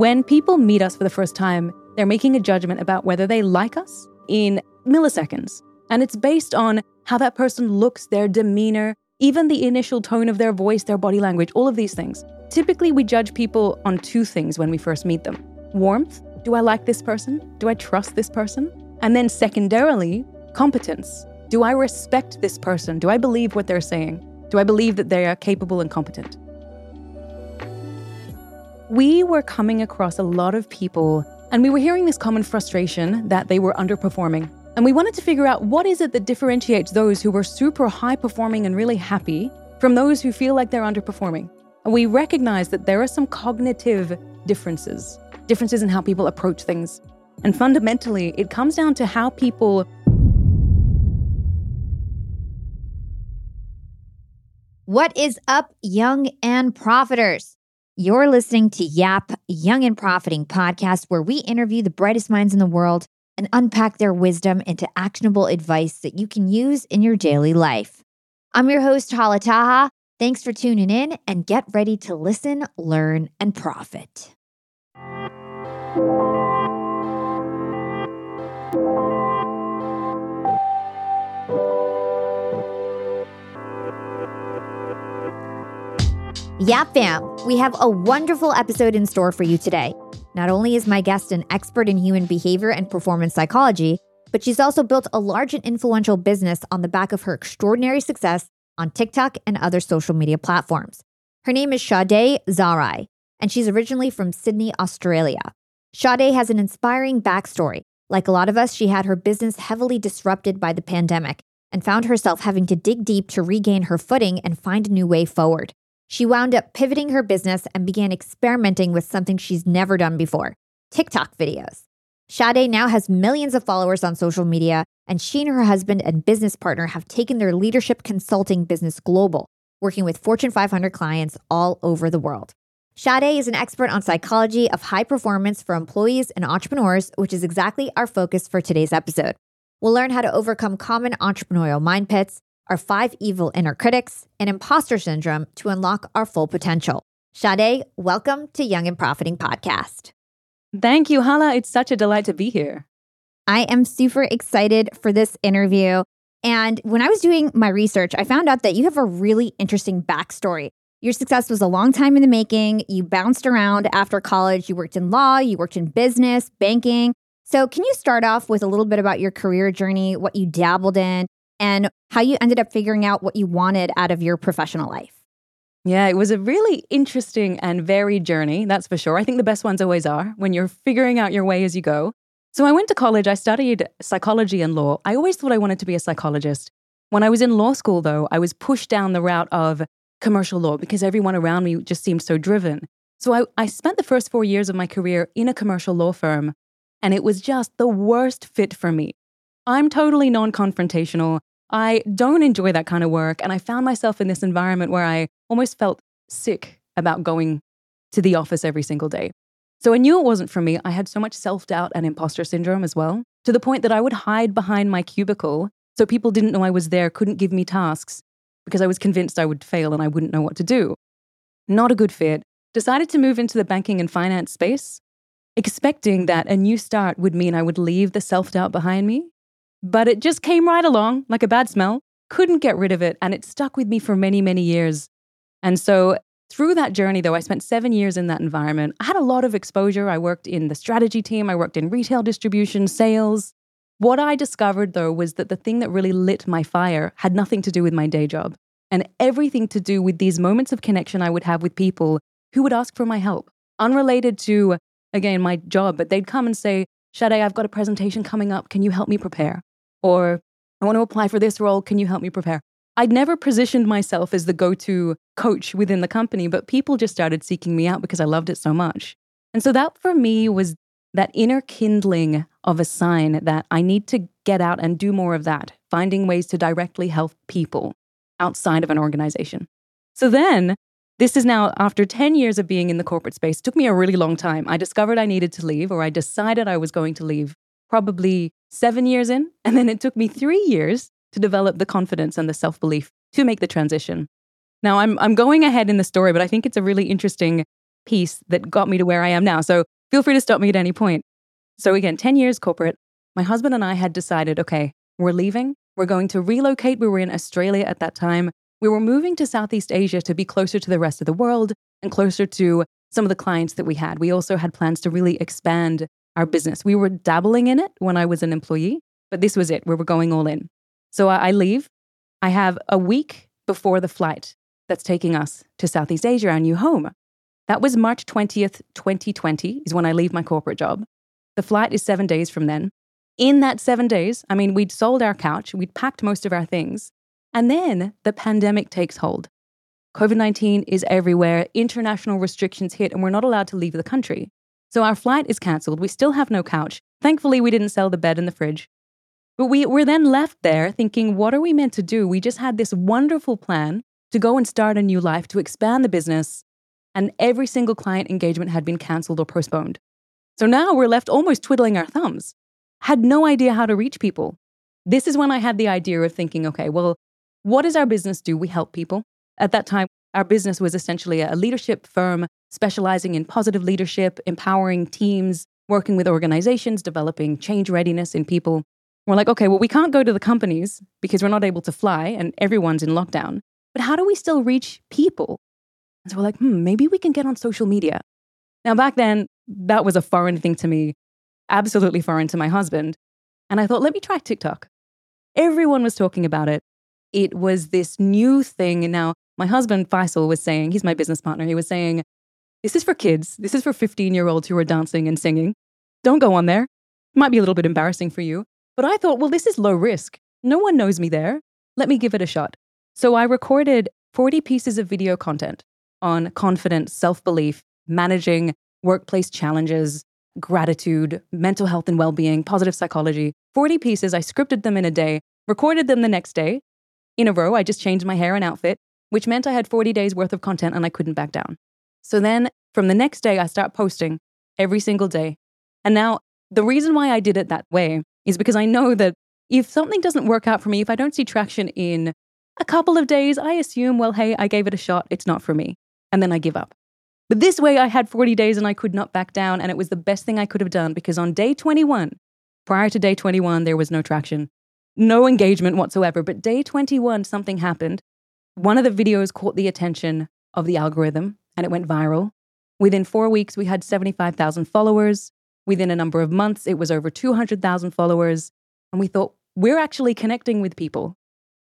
When people meet us for the first time, they're making a judgment about whether they like us in milliseconds. And it's based on how that person looks, their demeanor, even the initial tone of their voice, their body language, all of these things. Typically, we judge people on two things when we first meet them. Warmth. Do I like this person? Do I trust this person? And then secondarily, competence. Do I respect this person? Do I believe what they're saying? Do I believe that they are capable and competent? We were coming across a lot of people, and we were hearing this common frustration that they were underperforming. And we wanted to figure out what is it that differentiates those who were super high performing and really happy from those who feel like they're underperforming. And we recognized that there are some cognitive differences in how people approach things. And fundamentally, it comes down to how people What is up, Young and Profiters? You're listening to Yap, Young and Profiting podcast, where we interview the brightest minds in the world and unpack their wisdom into actionable advice that you can use in your daily life. I'm your host, Hala. Thanks for tuning in, and get ready to listen, learn, and profit. Yap fam, we have a wonderful episode in store for you today. Not only is my guest an expert in human behavior and performance psychology, but she's also built a large and influential business on the back of her extraordinary success on TikTok and other social media platforms. Her name is Shadé Zahrai, and she's originally from Sydney, Australia. Shadé has an inspiring backstory. Like a lot of us, she had her business heavily disrupted by the pandemic and found herself having to dig deep to regain her footing and find a new way forward. She wound up pivoting her business and began experimenting with something she's never done before, TikTok videos. Shadé now has millions of followers on social media, and she and her husband and business partner have taken their leadership consulting business global, working with Fortune 500 clients all over the world. Shadé is an expert on psychology of high performance for employees and entrepreneurs, which is exactly our focus for today's episode. We'll learn how to overcome common entrepreneurial mind pits, our 5 evil inner critics, and imposter syndrome to unlock our full potential. Shadé, welcome to Young and Profiting Podcast. Thank you, Hala. It's such a delight to be here. I am super excited for this interview. And when I was doing my research, I found out that you have a really interesting backstory. Your success was a long time in the making. You bounced around after college. You worked in law, you worked in business, banking. So can you start off with a little bit about your career journey, what you dabbled in, and how you ended up figuring out what you wanted out of your professional life? Yeah, it was a really interesting and varied journey, that's for sure. I think the best ones always are, when you're figuring out your way as you go. So I went to college, I studied psychology and law. I always thought I wanted to be a psychologist. When I was in law school, though, I was pushed down the route of commercial law because everyone around me just seemed so driven. So I spent the first 4 years of my career in a commercial law firm, and it was just the worst fit for me. I'm totally non-confrontational. I don't enjoy that kind of work. And I found myself in this environment where I almost felt sick about going to the office every single day. So I knew it wasn't for me. I had so much self-doubt and imposter syndrome as well, to the point that I would hide behind my cubicle so people didn't know I was there, couldn't give me tasks because I was convinced I would fail and I wouldn't know what to do. Not a good fit. Decided to move into the banking and finance space, expecting that a new start would mean I would leave the self-doubt behind me. But it just came right along like a bad smell, couldn't get rid of it, and it stuck with me for many, many years. And so through that journey, though, I spent 7 years in that environment. I had a lot of exposure. I worked in the strategy team. I worked in retail distribution, sales. What I discovered, though, was that the thing that really lit my fire had nothing to do with my day job and everything to do with these moments of connection I would have with people who would ask for my help, unrelated to, again, my job. But they'd come and say, Shadé, I've got a presentation coming up. Can you help me prepare? Or I want to apply for this role. Can you help me prepare? I'd never positioned myself as the go-to coach within the company, but people just started seeking me out because I loved it so much. And so that for me was that inner kindling of a sign that I need to get out and do more of that, finding ways to directly help people outside of an organization. So then this is now after 10 years of being in the corporate space. It took me a really long time. I discovered I needed to leave, or I decided I was going to leave probably 7 years in, and then it took me 3 years to develop the confidence and the self-belief to make the transition. Now, I'm going ahead in the story, but I think it's a really interesting piece that got me to where I am now. So feel free to stop me at any point. So again, 10 years corporate, my husband and I had decided, okay, we're leaving. We're going to relocate. We were in Australia at that time. We were moving to Southeast Asia to be closer to the rest of the world and closer to some of the clients that we had. We also had plans to really expand our business. We were dabbling in it when I was an employee, but this was it. We were going all in. So I leave. I have a week before the flight that's taking us to Southeast Asia, our new home. That was March 20th, 2020 is when I leave my corporate job. The flight is 7 days from then. In that 7 days, I mean, we'd sold our couch, we'd packed most of our things, and then the pandemic takes hold. COVID-19 is everywhere, international restrictions hit, and we're not allowed to leave the country. So our flight is cancelled. We still have no couch. Thankfully, we didn't sell the bed and the fridge. But we were then left there thinking, what are we meant to do? We just had this wonderful plan to go and start a new life, to expand the business, and every single client engagement had been cancelled or postponed. So now we're left almost twiddling our thumbs. Had no idea how to reach people. This is when I had the idea of thinking, okay, well, what does our business do? We help people. At that time, our business was essentially a leadership firm specializing in positive leadership, empowering teams, working with organizations, developing change readiness in people. We're like, okay, well, we can't go to the companies because we're not able to fly and everyone's in lockdown. But how do we still reach people? And so we're like, maybe we can get on social media. Now, back then, that was a foreign thing to me, absolutely foreign to my husband. And I thought, let me try TikTok. Everyone was talking about it. It was this new thing. And now my husband, Faisal, was saying, he's my business partner. He was saying, this is for kids. This is for 15-year-olds who are dancing and singing. Don't go on there. It might be a little bit embarrassing for you. But I thought, well, this is low risk. No one knows me there. Let me give it a shot. So I recorded 40 pieces of video content on confidence, self-belief, managing workplace challenges, gratitude, mental health and well-being, positive psychology. 40 pieces. I scripted them in a day, recorded them the next day in a row. I just changed my hair and outfit, which meant I had 40 days worth of content and I couldn't back down. So then from the next day, I start posting every single day. And now the reason why I did it that way is because I know that if something doesn't work out for me, if I don't see traction in a couple of days, I assume, well, hey, I gave it a shot. It's not for me. And then I give up. But this way, I had 40 days and I could not back down. And it was the best thing I could have done because on day 21, prior to day 21, there was no traction, no engagement whatsoever. But day 21, something happened. One of the videos caught the attention of the algorithm and it went viral. Within 4 weeks, we had 75,000 followers. Within a number of months, it was over 200,000 followers. And we thought, we're actually connecting with people.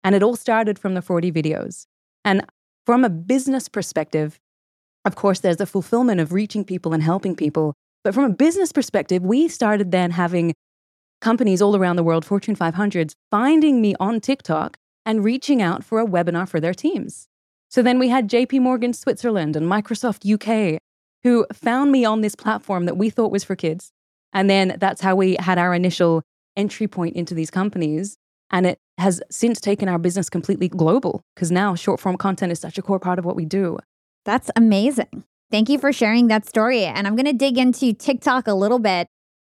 And it all started from the 40 videos. And from a business perspective, of course, there's the fulfillment of reaching people and helping people. But from a business perspective, we started then having companies all around the world, Fortune 500s, finding me on TikTok and reaching out for a webinar for their teams. So then we had JP Morgan Switzerland and Microsoft UK who found me on this platform that we thought was for kids. And then that's how we had our initial entry point into these companies. And it has since taken our business completely global because now short form content is such a core part of what we do. That's amazing. Thank you for sharing that story. And I'm going to dig into TikTok a little bit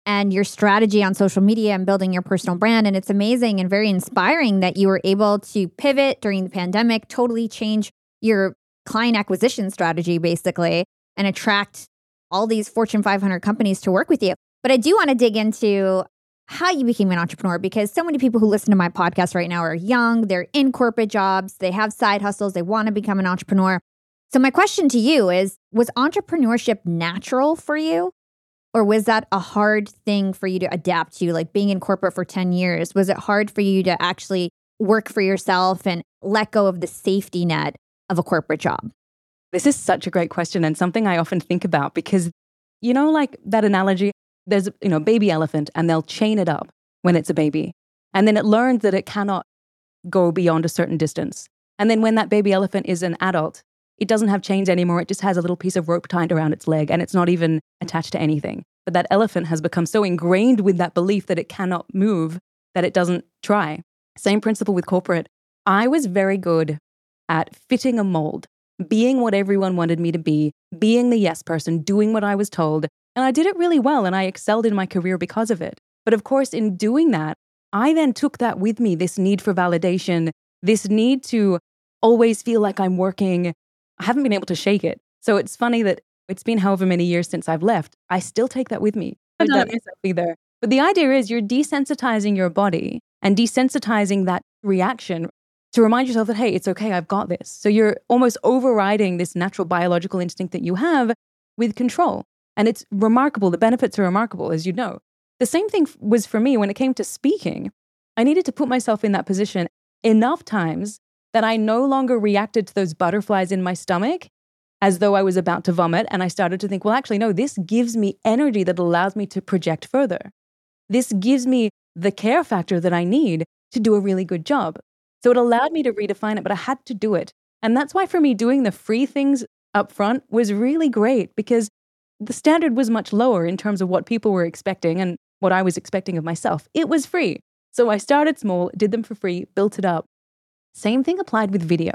and your strategy on social media and building your personal brand. And it's amazing and very inspiring that you were able to pivot during the pandemic, totally change your client acquisition strategy, basically, and attract all these Fortune 500 companies to work with you. But I do want to dig into how you became an entrepreneur because so many people who listen to my podcast right now are young, they're in corporate jobs, they have side hustles, they want to become an entrepreneur. So my question to you is, was entrepreneurship natural for you? Or was that a hard thing for you to adapt to? Like being in corporate for 10 years, was it hard for you to actually work for yourself and let go of the safety net of a corporate job? This is such a great question and something I often think about because, you know, like that analogy, there's, you know, baby elephant and they'll chain it up when it's a baby. And then it learns that it cannot go beyond a certain distance. And then when that baby elephant is an adult, it doesn't have chains anymore. It just has a little piece of rope tied around its leg and it's not even attached to anything. But that elephant has become so ingrained with that belief that it cannot move, that it doesn't try. Same principle with corporate. I was very good at fitting a mold, being what everyone wanted me to be, being the yes person, doing what I was told. And I did it really well and I excelled in my career because of it. But of course, in doing that, I then took that with me, this need for validation, this need to always feel like I'm working. I haven't been able to shake it. So it's funny that It's been however many years since I've left. I still take that with me. I've done myself either. But the idea is you're desensitizing your body and desensitizing that reaction to remind yourself that, hey, it's okay, I've got this. So you're almost overriding this natural biological instinct that you have with control. And it's remarkable. The benefits are remarkable, as you know. The same thing was for me when it came to speaking. I needed to put myself in that position enough times that I no longer reacted to those butterflies in my stomach as though I was about to vomit. And I started to think, well, actually, no, this gives me energy that allows me to project further. This gives me the care factor that I need to do a really good job. So it allowed me to redefine it, but I had to do it. And that's why for me, doing the free things up front was really great, because the standard was much lower in terms of what people were expecting and what I was expecting of myself. It was free. So I started small, did them for free, built it up. Same thing applied with video.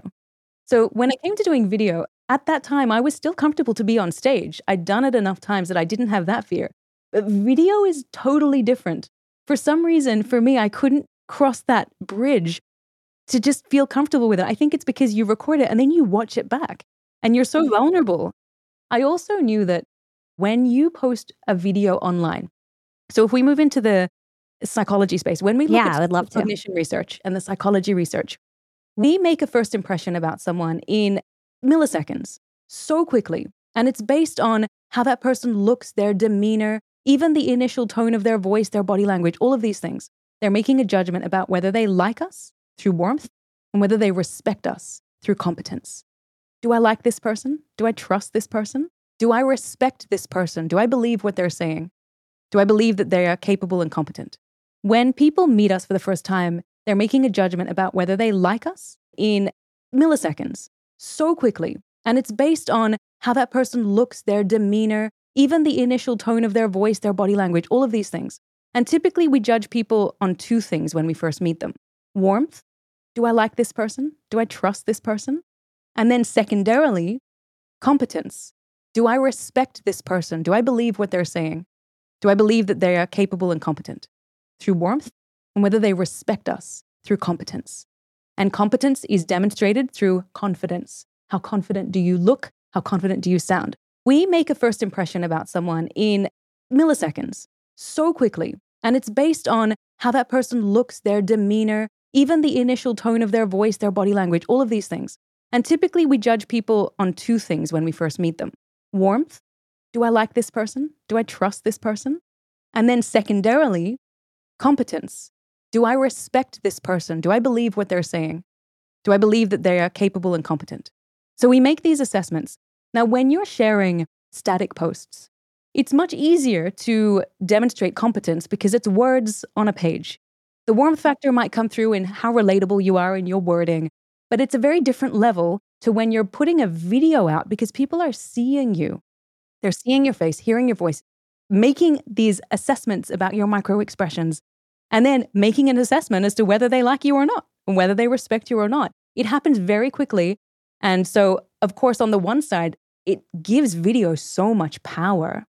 So when it came to doing video, at that time, I was still comfortable to be on stage. I'd done it enough times that I didn't have that fear. But video is totally different. For some reason, for me, I couldn't cross that bridge to just feel comfortable with it. I think it's because you record it and then you watch it back and you're so vulnerable. I also knew that when you post a video online, so if we move into the psychology space, when we look at cognition research and the psychology research, we make a first impression about someone in milliseconds, so quickly. And it's based on how that person looks, their demeanor, even the initial tone of their voice, their body language, all of these things. They're making a judgment about whether they like us through warmth and whether they respect us through competence. Do I like this person? Do I trust this person? Do I respect this person? Do I believe what they're saying? Do I believe that they are capable and competent? When people meet us for the first time, they're making a judgment about whether they like us in milliseconds, so quickly. And it's based on how that person looks, their demeanor, even the initial tone of their voice, their body language, all of these things. And typically we judge people on two things when we first meet them. Warmth. Do I like this person? Do I trust this person? And then secondarily, competence. Do I respect this person? Do I believe what they're saying? Do I believe that they are capable and competent through warmth and whether they respect us through competence? And competence is demonstrated through confidence. How confident do you look? How confident do you sound? We make a first impression about someone in milliseconds, so quickly. And it's based on how that person looks, their demeanor, even the initial tone of their voice, their body language, all of these things. And typically we judge people on two things when we first meet them. Warmth. Do I like this person? Do I trust this person? And then secondarily, competence. Do I respect this person? Do I believe what they're saying? Do I believe that they are capable and competent? So we make these assessments. Now, when you're sharing static posts, it's much easier to demonstrate competence because it's words on a page. The warmth factor might come through in how relatable you are in your wording, but it's a very different level to when you're putting a video out because people are seeing you. They're seeing your face, hearing your voice, making these assessments about your micro expressions, and then making an assessment as to whether they like you or not, and whether they respect you or not. It happens very quickly. And so, of course, on the one side, it gives video so much power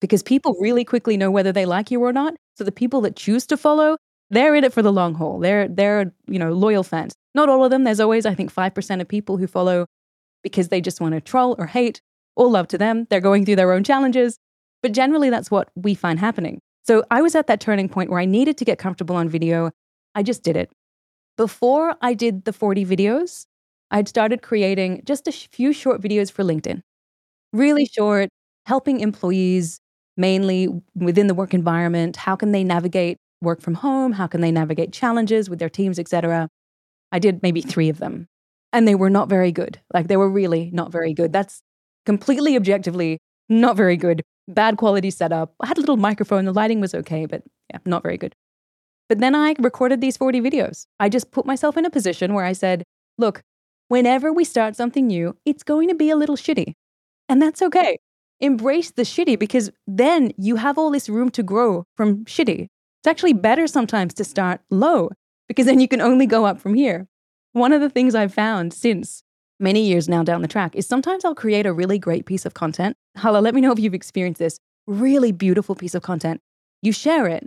because people really quickly know whether they like you or not. So the people that choose to follow, they're in it for the long haul. They're loyal fans. Not all of them. There's always, I think, 5% of people who follow because they just want to troll or hate. All love to them. They're going through their own challenges. But generally, that's what we find happening. So I was at that turning point where I needed to get comfortable on video. I just did it. Before I did the 40 videos, I'd started creating just a few short videos for LinkedIn. Really short, helping employees mainly within the work environment. How can they navigate work from home? How can they navigate challenges with their teams, etc.? I did maybe 3 of them. And they were not very good. Like, they were really not very good. That's completely objectively not very good. Bad quality setup. I had a little microphone. The lighting was okay, but yeah, not very good. But then I recorded these 40 videos. I just put myself in a position where I said, look, whenever we start something new, it's going to be a little shitty. And that's okay. Embrace the shitty, because then you have all this room to grow from shitty. It's actually better sometimes to start low, because then you can only go up from here. One of the things I've found since many years now down the track is sometimes I'll create a really great piece of content. Hala, let me know if you've experienced this. Really beautiful piece of content. You share it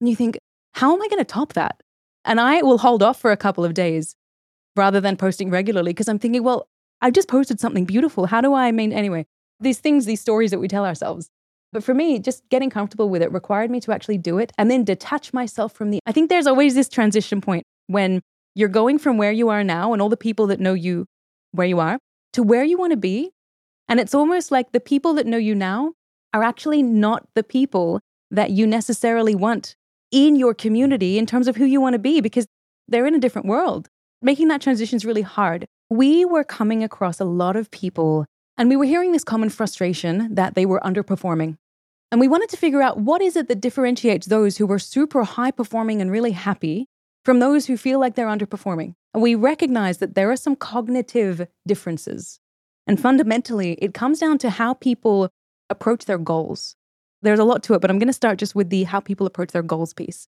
and you think, how am I going to top that? And I will hold off for a couple of days rather than posting regularly because I'm thinking, well, I've just posted something beautiful. How do I anyway, These things, these stories that we tell ourselves. But for me, just getting comfortable with it required me to actually do it and then detach myself from I think there's always this transition point when you're going from where you are now and all the people that know you where you are to where you want to be. And it's almost like the people that know you now are actually not the people that you necessarily want in your community in terms of who you want to be because they're in a different world. Making that transition is really hard. We were coming across a lot of people and we were hearing this common frustration that they were underperforming. And we wanted to figure out what is it that differentiates those who were super high performing and really happy from those who feel like they're underperforming. And we recognize that there are some cognitive differences. And fundamentally, it comes down to how people approach their goals. There's a lot to it, but I'm going to start just with the how people approach their goals piece.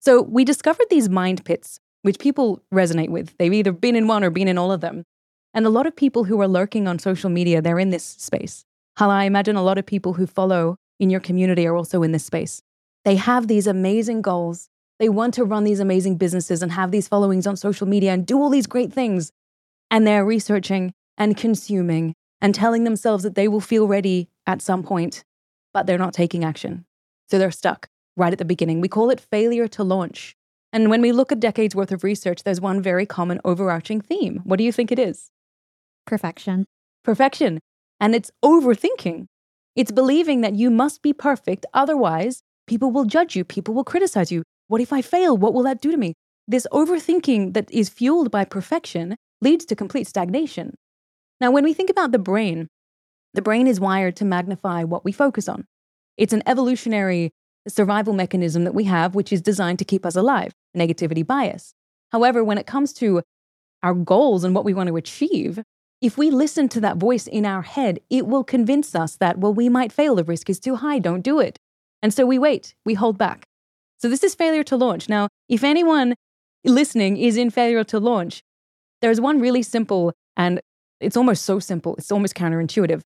So we discovered these mind pits, which people resonate with. They've either been in one or been in all of them. And a lot of people who are lurking on social media, they're in this space. Hala, I imagine a lot of people who follow in your community are also in this space. They have these amazing goals. They want to run these amazing businesses and have these followings on social media and do all these great things. And they're researching and consuming and telling themselves that they will feel ready at some point, but they're not taking action. So they're stuck right at the beginning. We call it failure to launch. And when we look at decades worth of research, there's one very common overarching theme. What do you think it is? Perfection. Perfection. And it's overthinking. It's believing that you must be perfect. Otherwise, people will judge you. People will criticize you. What if I fail? What will that do to me? This overthinking that is fueled by perfection leads to complete stagnation. Now, when we think about the brain is wired to magnify what we focus on. It's an evolutionary survival mechanism that we have, which is designed to keep us alive, negativity bias. However, when it comes to our goals and what we want to achieve, if we listen to that voice in our head, it will convince us that, well, we might fail. The risk is too high. Don't do it. And so we wait. We hold back. So this is failure to launch. Now, if anyone listening is in failure to launch, there's one really simple and it's almost so simple. It's almost counterintuitive.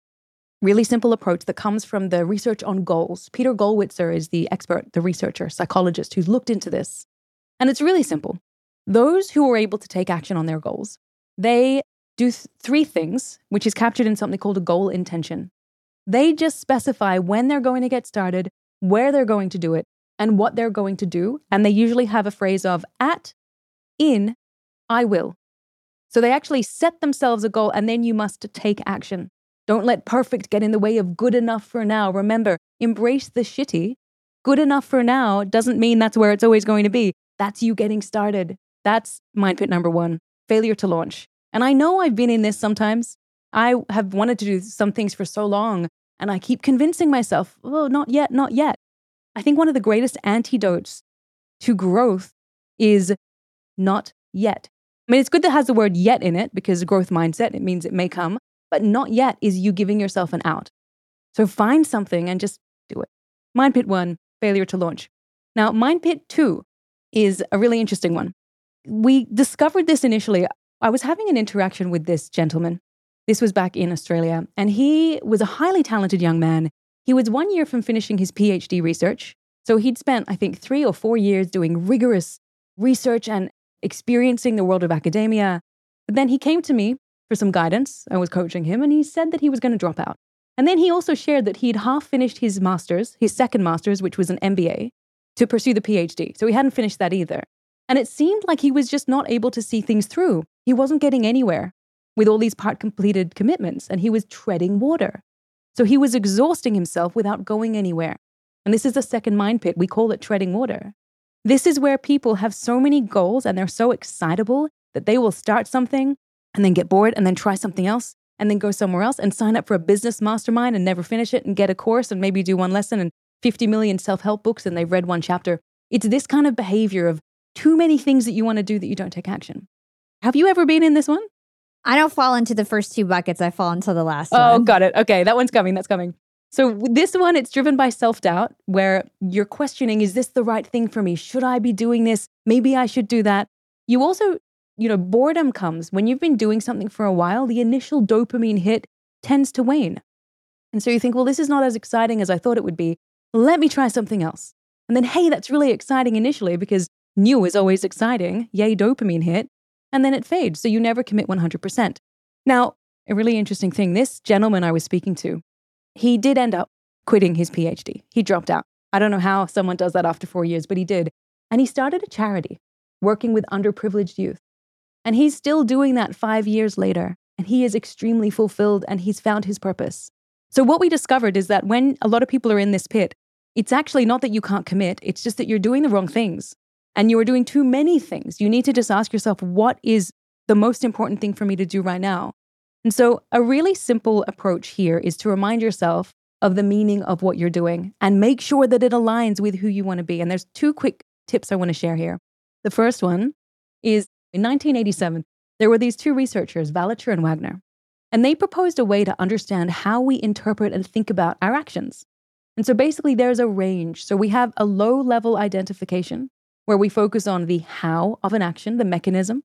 Really simple approach that comes from the research on goals. Peter Golwitzer is the expert, the researcher, psychologist who's looked into this. And it's really simple. Those who are able to take action on their goals, they do three things, which is captured in something called a goal intention. They just specify when they're going to get started, where they're going to do it, and what they're going to do. And they usually have a phrase of at, in, I will. So they actually set themselves a goal and then you must take action. Don't let perfect get in the way of good enough for now. Remember, embrace the shitty. Good enough for now doesn't mean that's where it's always going to be. That's you getting started. That's mind pit number one, failure to launch. And I know I've been in this sometimes. I have wanted to do some things for so long and I keep convincing myself, oh, not yet, not yet. I think one of the greatest antidotes to growth is not yet. I mean, it's good that it has the word yet in it because growth mindset, it means it may come, but not yet is you giving yourself an out. So find something and just do it. Mind pit one, failure to launch. Now, mind pit two is a really interesting one. We discovered this initially. I was having an interaction with this gentleman. This was back in Australia, and he was a highly talented young man. He was 1 year from finishing his PhD research. So he'd spent, I think, 3 or 4 years doing rigorous research and experiencing the world of academia. But then he came to me for some guidance. I was coaching him and he said that he was going to drop out. And then he also shared that he'd half finished his master's, his second master's, which was an MBA, to pursue the PhD. So he hadn't finished that either. And it seemed like he was just not able to see things through. He wasn't getting anywhere with all these part completed commitments and he was treading water. So he was exhausting himself without going anywhere. And this is the second mind pit. We call it treading water. This is where people have so many goals and they're so excitable that they will start something and then get bored and then try something else and then go somewhere else and sign up for a business mastermind and never finish it and get a course and maybe do one lesson and 50 million self-help books and they've read one chapter. It's this kind of behavior of too many things that you want to do that you don't take action. Have you ever been in this one? I don't fall into the first two buckets. I fall into the last one. Oh, got it. Okay, that one's coming. That's coming. So this one, it's driven by self-doubt where you're questioning, is this the right thing for me? Should I be doing this? Maybe I should do that. You also, boredom comes when you've been doing something for a while, the initial dopamine hit tends to wane. And so you think, well, this is not as exciting as I thought it would be. Let me try something else. And then, hey, that's really exciting initially because new is always exciting. Yay, dopamine hit. And then it fades. So you never commit 100%. Now, a really interesting thing, this gentleman I was speaking to, He did end up quitting his PhD. He dropped out. I don't know how someone does that after 4 years, but he did. And he started a charity working with underprivileged youth. And he's still doing that 5 years later. And he is extremely fulfilled and he's found his purpose. So what we discovered is that when a lot of people are in this pit, it's actually not that you can't commit. It's just that you're doing the wrong things and you are doing too many things. You need to just ask yourself, what is the most important thing for me to do right now? And so a really simple approach here is to remind yourself of the meaning of what you're doing and make sure that it aligns with who you want to be. And there's two quick tips I want to share here. The first one is in 1987, there were these two researchers, Valacher and Wagner, and they proposed a way to understand how we interpret and think about our actions. And so basically there's a range. So we have a low-level identification where we focus on the how of an action, the mechanism.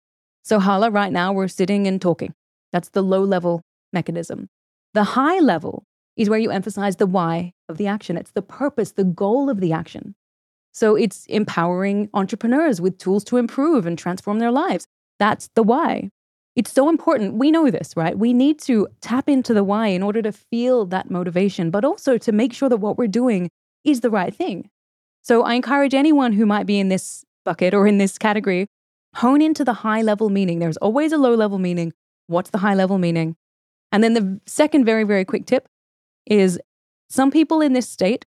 So Hala, right now we're sitting and talking. That's the low-level mechanism. The high level is where you emphasize the why of the action. It's the purpose, the goal of the action. So it's empowering entrepreneurs with tools to improve and transform their lives. That's the why. It's so important. We know this, right? We need to tap into the why in order to feel that motivation, but also to make sure that what we're doing is the right thing. So I encourage anyone who might be in this bucket or in this category, hone into the high-level meaning. There's always a low-level meaning. What's the high-level meaning? And then the second very, very quick tip is some people in this state,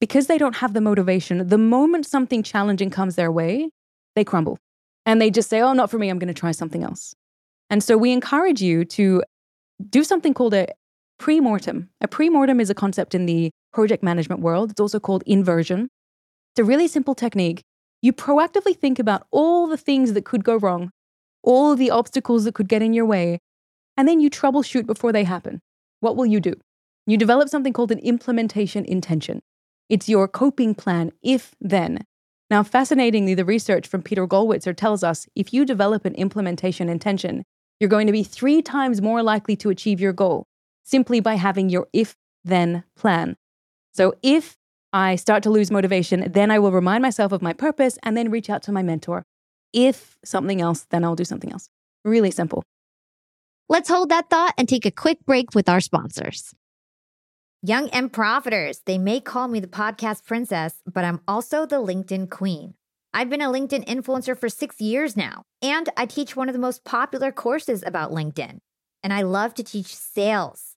because they don't have the motivation, the moment something challenging comes their way, they crumble. And they just say, oh, not for me, I'm going to try something else. And so we encourage you to do something called a premortem. A premortem is a concept in the project management world. It's also called inversion. It's a really simple technique. You proactively think about all the things that could go wrong, all the obstacles that could get in your way, and then you troubleshoot before they happen. What will you do? You develop something called an implementation intention. It's your coping plan, if then. Now, fascinatingly, the research from Peter Golwitzer tells us if you develop an implementation intention, you're going to be 3 times more likely to achieve your goal simply by having your if then plan. So if I start to lose motivation, then I will remind myself of my purpose and then reach out to my mentor. If something else, then I'll do something else. Really simple. Let's hold that thought and take a quick break with our sponsors. Young and Profiters, they may call me the podcast princess, but I'm also the LinkedIn queen. I've been a LinkedIn influencer for 6 years now, and I teach one of the most popular courses about LinkedIn. And I love to teach sales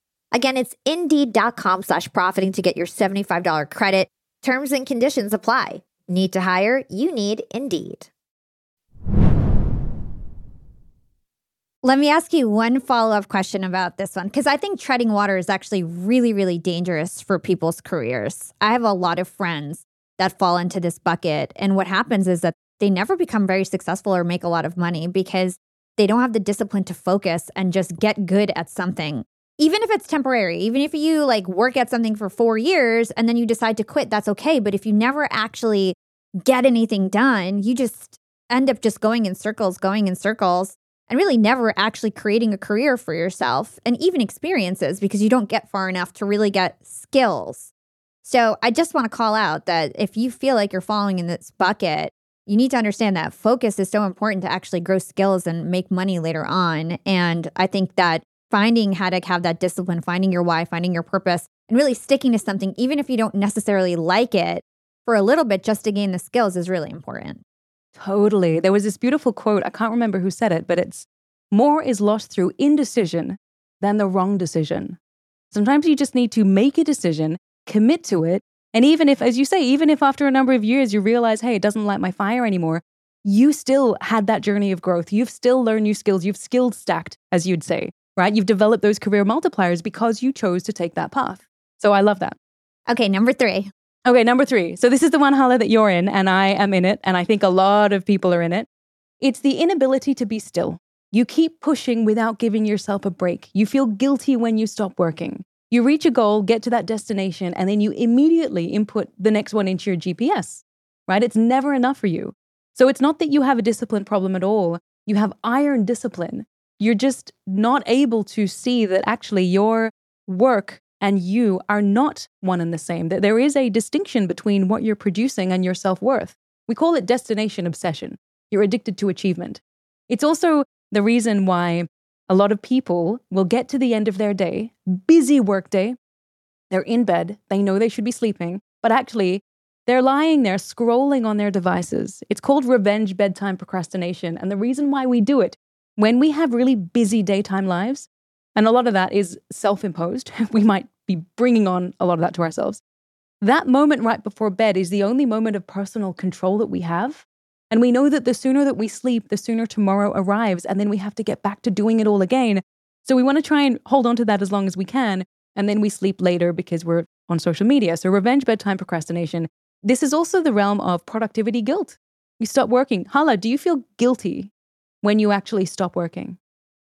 Again, it's Indeed.com/profiting to get your $75 credit. Terms and conditions apply. Need to hire? You need Indeed. Let me ask you one follow-up question about this one, because I think treading water is actually really, really dangerous for people's careers. I have a lot of friends that fall into this bucket, and what happens is that they never become very successful or make a lot of money because they don't have the discipline to focus and just get good at something. Even if it's temporary, even if you work at something for 4 years and then you decide to quit, that's okay. But if you never actually get anything done, you just end up just going in circles. And really never actually creating a career for yourself and even experiences because you don't get far enough to really get skills. So I just want to call out that if you feel like you're falling in this bucket, you need to understand that focus is so important to actually grow skills and make money later on. And I think that finding how to have that discipline, finding your why, finding your purpose, and really sticking to something, even if you don't necessarily like it, for a little bit just to gain the skills is really important. Totally. There was this beautiful quote, I can't remember who said it, but it's, more is lost through indecision than the wrong decision. Sometimes you just need to make a decision, commit to it, and even if, as you say, even if after a number of years you realize, hey, it doesn't light my fire anymore, you still had that journey of growth. You've still learned new skills. You've skill stacked, as you'd say, right? You've developed those career multipliers because you chose to take that path. So I love that. Okay, number three. So this is the one, Hala, that you're in, and I am in it, and I think a lot of people are in it. It's the inability to be still. You keep pushing without giving yourself a break. You feel guilty when you stop working. You reach a goal, get to that destination, and then you immediately input the next one into your GPS, right? It's never enough for you. So it's not that you have a discipline problem at all. You have iron discipline. You're just not able to see that actually your work and you are not one and the same, that there is a distinction between what you're producing and your self-worth. We call it destination obsession. You're addicted to achievement. It's also the reason why a lot of people will get to the end of their day, busy workday, they're in bed, they know they should be sleeping, but actually they're lying there scrolling on their devices. It's called revenge bedtime procrastination. And the reason why we do it, when we have really busy daytime lives, and a lot of that is self-imposed. We might be bringing on a lot of that to ourselves. That moment right before bed is the only moment of personal control that we have. And we know that the sooner that we sleep, the sooner tomorrow arrives. And then we have to get back to doing it all again. So we want to try and hold on to that as long as we can. And then we sleep later because we're on social media. So revenge bedtime procrastination. This is also the realm of productivity guilt. You stop working. Hala, do you feel guilty when you actually stop working?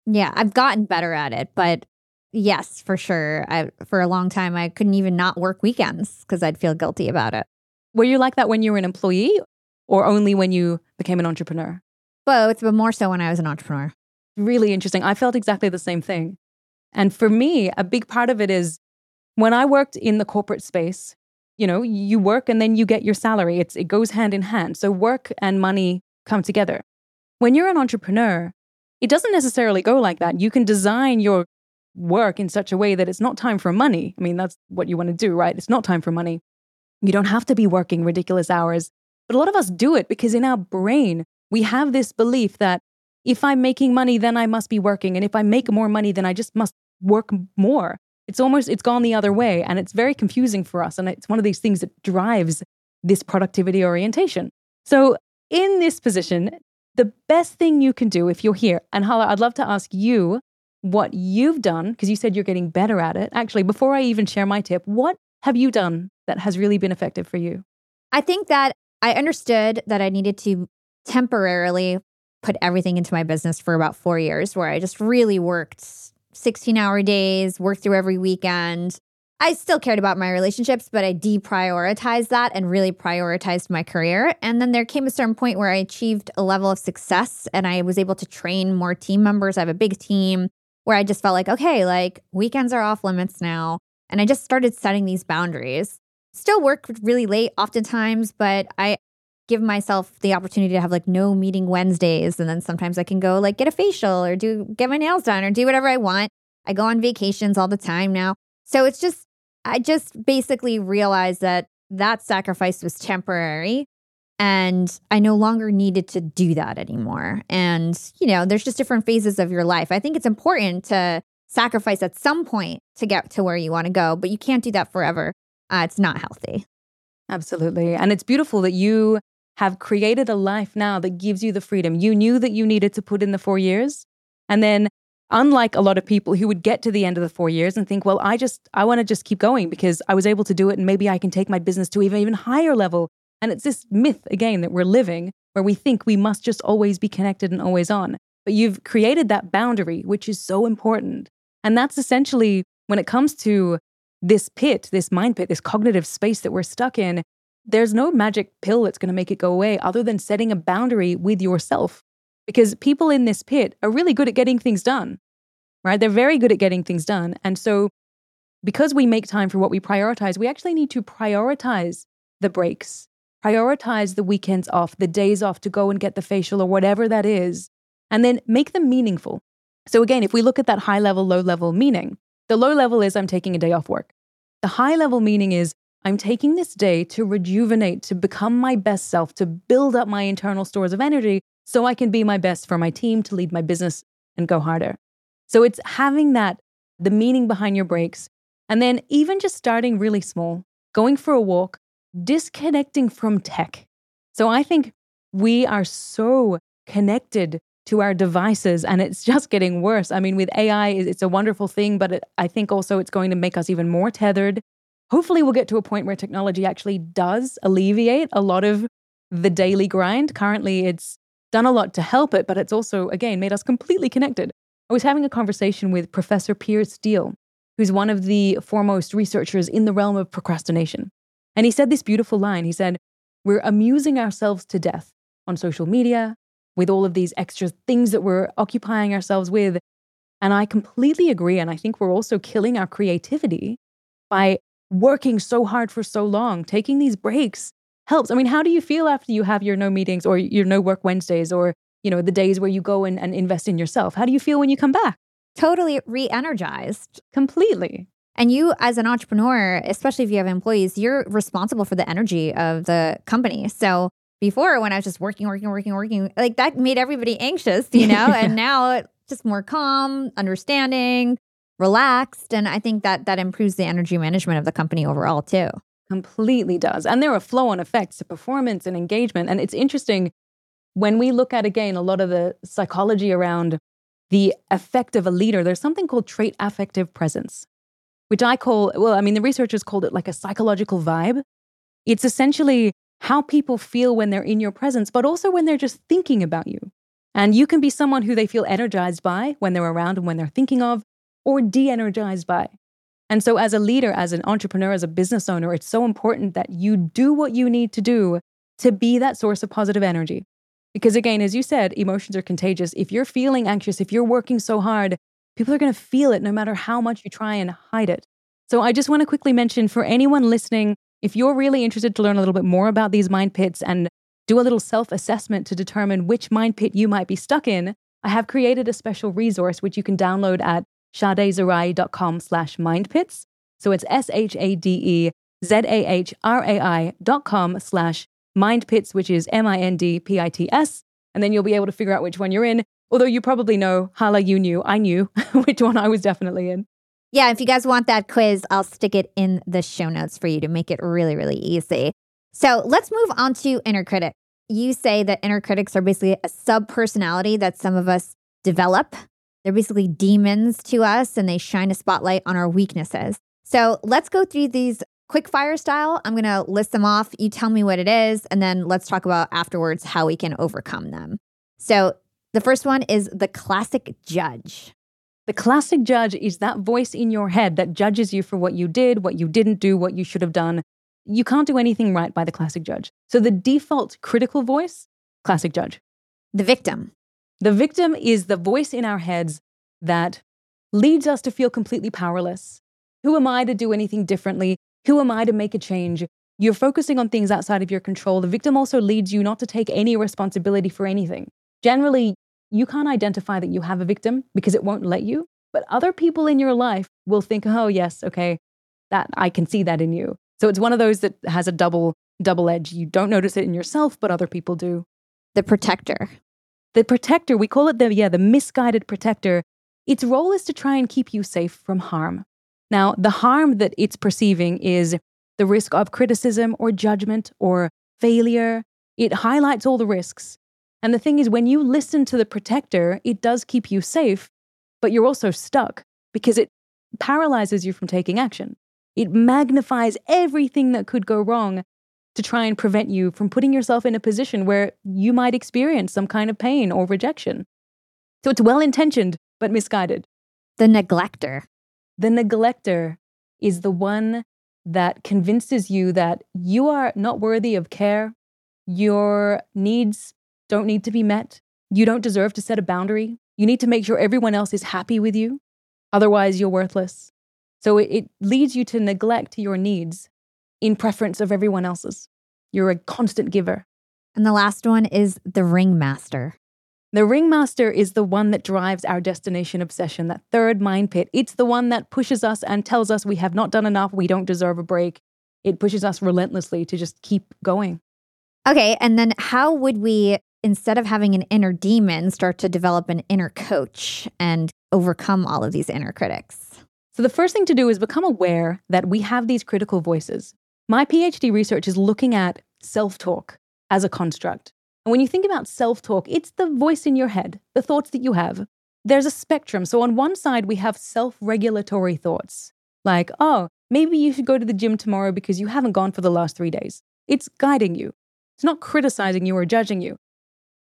Yeah, I've gotten better at it, but yes, for sure. For a long time, I couldn't even not work weekends because I'd feel guilty about it. Were you like that when you were an employee or only when you became an entrepreneur? Both, but more so when I was an entrepreneur. Really interesting. I felt exactly the same thing. And for me, a big part of it is when I worked in the corporate space, you know, you work and then you get your salary. It goes hand in hand. So work and money come together. When you're an entrepreneur, it doesn't necessarily go like that. You can design your work in such a way that it's not time for money. I mean, that's what you want to do, right? It's not time for money. You don't have to be working ridiculous hours. But a lot of us do it because in our brain, we have this belief that if I'm making money, then I must be working. And if I make more money, then I just must work more. It's gone the other way. And it's very confusing for us. And it's one of these things that drives this productivity orientation. So in this position, the best thing you can do if you're here, and Hala, I'd love to ask you what you've done, because you said you're getting better at it. Actually, before I even share my tip, what have you done that has really been effective for you? I think that I understood that I needed to temporarily put everything into my business for about 4 years, where I just really worked 16-hour days, worked through every weekend. I still cared about my relationships, but I deprioritized that and really prioritized my career. And then there came a certain point where I achieved a level of success and I was able to train more team members. I have a big team, where I just felt like, okay, like weekends are off limits now. And I just started setting these boundaries. Still work really late oftentimes, but I give myself the opportunity to have like no meeting Wednesdays. And then sometimes I can go like get a facial or get my nails done or do whatever I want. I go on vacations all the time now. So it's just, I just basically realized that sacrifice was temporary and I no longer needed to do that anymore. And, you know, there's just different phases of your life. I think it's important to sacrifice at some point to get to where you want to go, but you can't do that forever. It's not healthy. Absolutely. And it's beautiful that you have created a life now that gives you the freedom. You knew that you needed to put in the 4 years. And then unlike a lot of people who would get to the end of the 4 years and think, well, I want to just keep going because I was able to do it and maybe I can take my business to even higher level. And it's this myth, again, that we're living where we think we must just always be connected and always on. But you've created that boundary, which is so important. And that's essentially when it comes to this pit, this mind pit, this cognitive space that we're stuck in, there's no magic pill that's going to make it go away other than setting a boundary with yourself. Because people in this pit are really good at getting things done, right? They're very good at getting things done. And so because we make time for what we prioritize, we actually need to prioritize the breaks, prioritize the weekends off, the days off to go and get the facial or whatever that is, and then make them meaningful. So again, if we look at that high level, low level meaning, the low level is I'm taking a day off work. The high level meaning is I'm taking this day to rejuvenate, to become my best self, to build up my internal stores of energy so I can be my best for my team, to lead my business and go harder. So it's having that, the meaning behind your breaks. And then even just starting really small, going for a walk, disconnecting from tech. So I think we are so connected to our devices and it's just getting worse. I mean, with AI, it's a wonderful thing, but I think also it's going to make us even more tethered. Hopefully we'll get to a point where technology actually does alleviate a lot of the daily grind. Currently it's done a lot to help it, but it's also, again, made us completely connected. I was having a conversation with Professor Piers Steel, who's one of the foremost researchers in the realm of procrastination. And he said this beautiful line. He said, we're amusing ourselves to death on social media with all of these extra things that we're occupying ourselves with. And I completely agree. And I think we're also killing our creativity by working so hard for so long. Taking these breaks helps. I mean, how do you feel after you have your no meetings or your no work Wednesdays or, you know, the days where you go and invest in yourself? How do you feel when you come back? Totally re-energized. Completely. And you as an entrepreneur, especially if you have employees, you're responsible for the energy of the company. So before, when I was just working, like that made everybody anxious, you know, yeah. And now just more calm, understanding, relaxed. And I think that improves the energy management of the company overall too. Completely does. And there are flow-on effects to performance and engagement. And it's interesting when we look at, again, a lot of the psychology around the effect of a leader, there's something called trait affective presence, which I call, well, I mean, the researchers called it like a psychological vibe. It's essentially how people feel when they're in your presence, but also when they're just thinking about you. And you can be someone who they feel energized by when they're around and when they're thinking of, or de-energized by. And so as a leader, as an entrepreneur, as a business owner, it's so important that you do what you need to do to be that source of positive energy. Because again, as you said, emotions are contagious. If you're feeling anxious, if you're working so hard, people are going to feel it no matter how much you try and hide it. So I just want to quickly mention for anyone listening, if you're really interested to learn a little bit more about these mind pits and do a little self-assessment to determine which mind pit you might be stuck in, I have created a special resource which you can download at shadezahrai.com/mindpits. So it's shadezahrai.com/mindpits, which is mindpits. And then you'll be able to figure out which one you're in. Although you probably know, Hala, I knew which one I was definitely in. Yeah, if you guys want that quiz, I'll stick it in the show notes for you to make it really, really easy. So let's move on to inner critic. you say that inner critics are basically a sub-personality that some of us develop. They're basically demons to us, and they shine a spotlight on our weaknesses. So let's go through these quick fire style. I'm going to list them off. You tell me what it is, and then let's talk about afterwards how we can overcome them. So the first one is the classic judge. The classic judge is that voice in your head that judges you for what you did, what you didn't do, what you should have done. You can't do anything right by the classic judge. So the default critical voice, classic judge. The victim. The victim is the voice in our heads that leads us to feel completely powerless. Who am I to do anything differently? Who am I to make a change? You're focusing on things outside of your control. The victim also leads you not to take any responsibility for anything. Generally, you can't identify that you have a victim because it won't let you. But other people in your life will think, oh, yes, okay, that I can see that in you. So it's one of those that has a double edge. You don't notice it in yourself, but other people do. The protector. The protector, we call it the misguided protector. Its role is to try and keep you safe from harm. Now, the harm that it's perceiving is the risk of criticism or judgment or failure. It highlights all the risks. And the thing is, when you listen to the protector, it does keep you safe, but you're also stuck because it paralyzes you from taking action. It magnifies everything that could go wrong to try and prevent you from putting yourself in a position where you might experience some kind of pain or rejection. So it's well-intentioned, but misguided. The neglector. The neglector is the one that convinces you that you are not worthy of care, your needs don't need to be met, you don't deserve to set a boundary, you need to make sure everyone else is happy with you, otherwise you're worthless. So it leads you to neglect your needs in preference of everyone else's. You're a constant giver. And the last one is the ringmaster. The ringmaster is the one that drives our destination obsession, that third mind pit. It's the one that pushes us and tells us we have not done enough, we don't deserve a break. It pushes us relentlessly to just keep going. Okay, and then how would we, instead of having an inner demon, start to develop an inner coach and overcome all of these inner critics? So the first thing to do is become aware that we have these critical voices. My PhD research is looking at self-talk as a construct. And when you think about self-talk, it's the voice in your head, the thoughts that you have. There's a spectrum. So on one side, we have self-regulatory thoughts like, oh, maybe you should go to the gym tomorrow because you haven't gone for the last 3 days. It's guiding you. It's not criticizing you or judging you.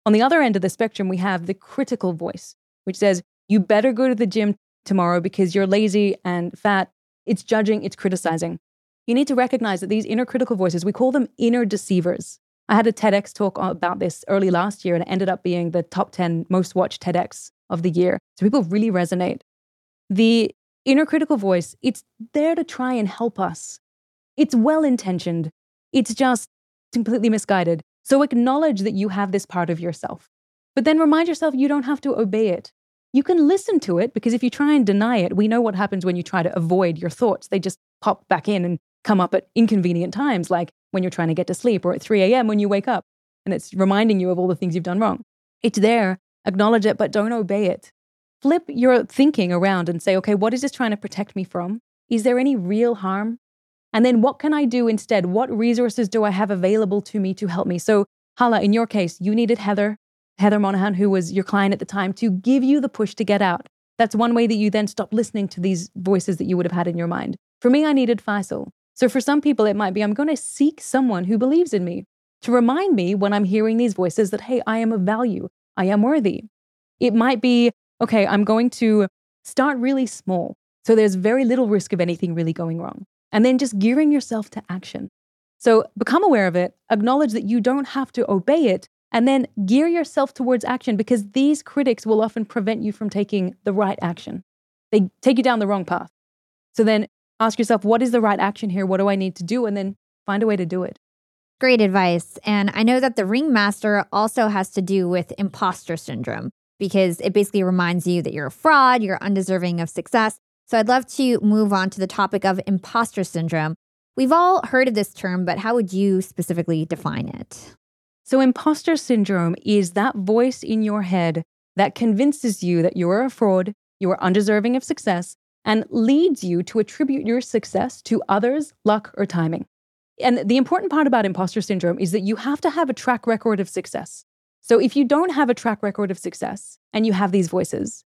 On the other end of the spectrum, we have the critical voice, which says, you better go to the gym tomorrow because you're lazy and fat. It's judging, it's criticizing. You need to recognize that these inner critical voices, we call them inner deceivers. I had a TEDx talk about this early last year and it ended up being the top 10 most watched TEDx of the year. So people really resonate. The inner critical voice, it's there to try and help us. It's well-intentioned. It's just completely misguided. So acknowledge that you have this part of yourself. But then remind yourself you don't have to obey it. You can listen to it because if you try and deny it, we know what happens when you try to avoid your thoughts. They just pop back in and come up at inconvenient times, like when you're trying to get to sleep or at 3 a.m. when you wake up and it's reminding you of all the things you've done wrong. It's there, acknowledge it, but don't obey it. Flip your thinking around and say, okay, what is this trying to protect me from? Is there any real harm? And then what can I do instead? What resources do I have available to me to help me? So Hala, in your case, you needed Heather Monahan, who was your client at the time, to give you the push to get out. That's one way that you then stop listening to these voices that you would have had in your mind. For me, I needed Faisal. So for some people, it might be, I'm going to seek someone who believes in me to remind me when I'm hearing these voices that, hey, I am of value. I am worthy. It might be, okay, I'm going to start really small. So there's very little risk of anything really going wrong. And then just gearing yourself to action. So become aware of it, acknowledge that you don't have to obey it, and then gear yourself towards action because these critics will often prevent you from taking the right action. They take you down the wrong path. So then ask yourself, what is the right action here? What do I need to do? And then find a way to do it. Great advice. And I know that the ringmaster also has to do with imposter syndrome because it basically reminds you that you're a fraud, you're undeserving of success. So I'd love to move on to the topic of imposter syndrome. We've all heard of this term, but how would you specifically define it? So imposter syndrome is that voice in your head that convinces you that you are a fraud, you are undeserving of success, and leads you to attribute your success to others, luck, or timing. And the important part about imposter syndrome is that you have to have a track record of success. So if you don't have a track record of success and you have these voices,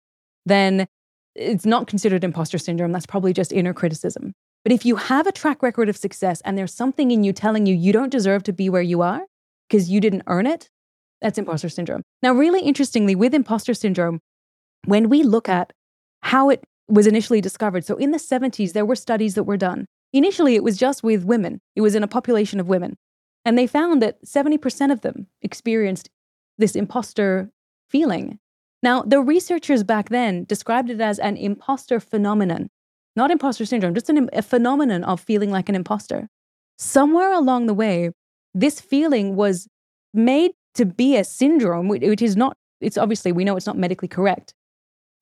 then it's not considered imposter syndrome. That's probably just inner criticism. But if you have a track record of success and there's something in you telling you you don't deserve to be where you are because you didn't earn it, that's imposter syndrome. Now, really interestingly, with imposter syndrome, when we look at how it was initially discovered, so in the 70s, there were studies that were done. Initially, it was just with women. It was in a population of women. And they found that 70% of them experienced this imposter feeling. Now, the researchers back then described it as an imposter phenomenon, not imposter syndrome, just a phenomenon of feeling like an imposter. Somewhere along the way, this feeling was made to be a syndrome, which is not, it's obviously, we know it's not medically correct.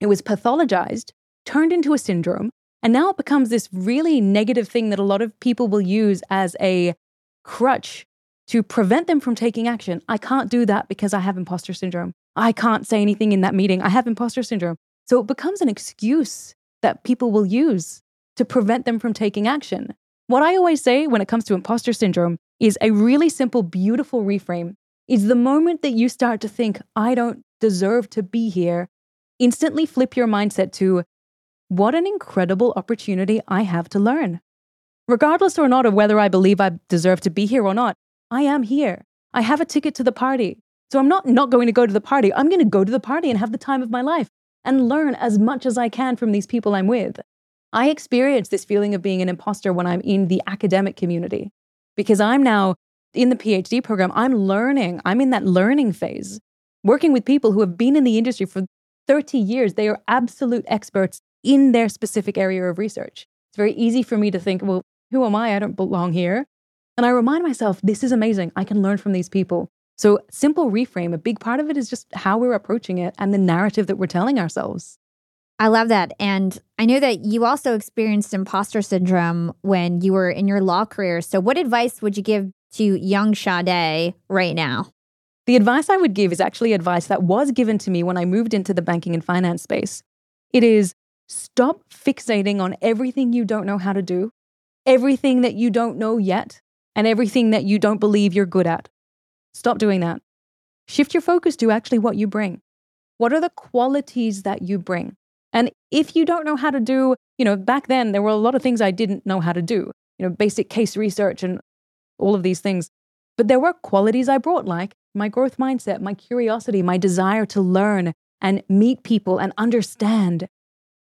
It was pathologized, turned into a syndrome, and now it becomes this really negative thing that a lot of people will use as a crutch to prevent them from taking action. I can't do that because I have imposter syndrome. I can't say anything in that meeting. I have imposter syndrome. So it becomes an excuse that people will use to prevent them from taking action. What I always say when it comes to imposter syndrome is a really simple, beautiful reframe is the moment that you start to think, I don't deserve to be here, instantly flip your mindset to, what an incredible opportunity I have to learn. Regardless or not of whether I believe I deserve to be here or not, I am here. I have a ticket to the party. So I'm not going to go to the party. I'm going to go to the party and have the time of my life and learn as much as I can from these people I'm with. I experience this feeling of being an imposter when I'm in the academic community because I'm now in the PhD program. I'm learning. I'm in that learning phase, working with people who have been in the industry for 30 years. They are absolute experts in their specific area of research. It's very easy for me to think, well, who am I? I don't belong here. And I remind myself, this is amazing. I can learn from these people. So simple reframe, a big part of it is just how we're approaching it and the narrative that we're telling ourselves. I love that. And I know that you also experienced imposter syndrome when you were in your law career. So what advice would you give to young Shadé right now? The advice I would give is actually advice that was given to me when I moved into the banking and finance space. It is, stop fixating on everything you don't know how to do, everything that you don't know yet, and everything that you don't believe you're good at. Stop doing that. Shift your focus to actually what you bring. What are the qualities that you bring? And if you don't know how to do, back then there were a lot of things I didn't know how to do, basic case research and all of these things. But there were qualities I brought, like my growth mindset, my curiosity, my desire to learn and meet people and understand.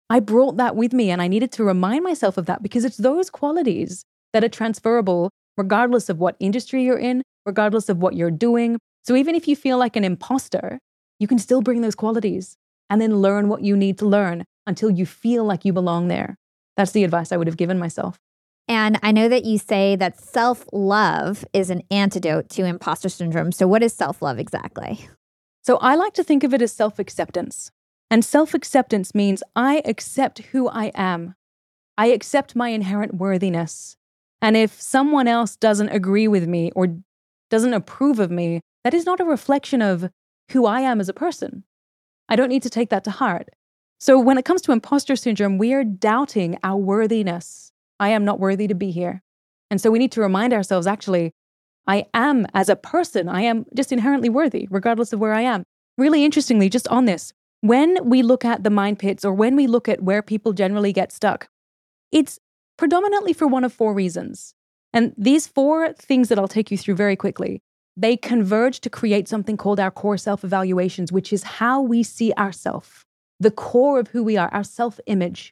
I brought that with me and I needed to remind myself of that because it's those qualities that are transferable regardless of what industry you're in, regardless of what you're doing. So even if you feel like an imposter, you can still bring those qualities and then learn what you need to learn until you feel like you belong there. That's the advice I would have given myself. And I know that you say that self-love is an antidote to imposter syndrome. So what is self-love exactly? So I like to think of it as self-acceptance. And self-acceptance means I accept who I am. I accept my inherent worthiness. And if someone else doesn't agree with me or doesn't approve of me, that is not a reflection of who I am as a person. I don't need to take that to heart. So when it comes to imposter syndrome, we are doubting our worthiness. I am not worthy to be here. And so we need to remind ourselves, actually, I am as a person, I am just inherently worthy, regardless of where I am. Really interestingly, just on this, when we look at the mind pits or when we look at where people generally get stuck, it's predominantly for one of four reasons. And these four things that I'll take you through very quickly, they converge to create something called our core self-evaluations, which is how we see ourselves, the core of who we are, our self-image.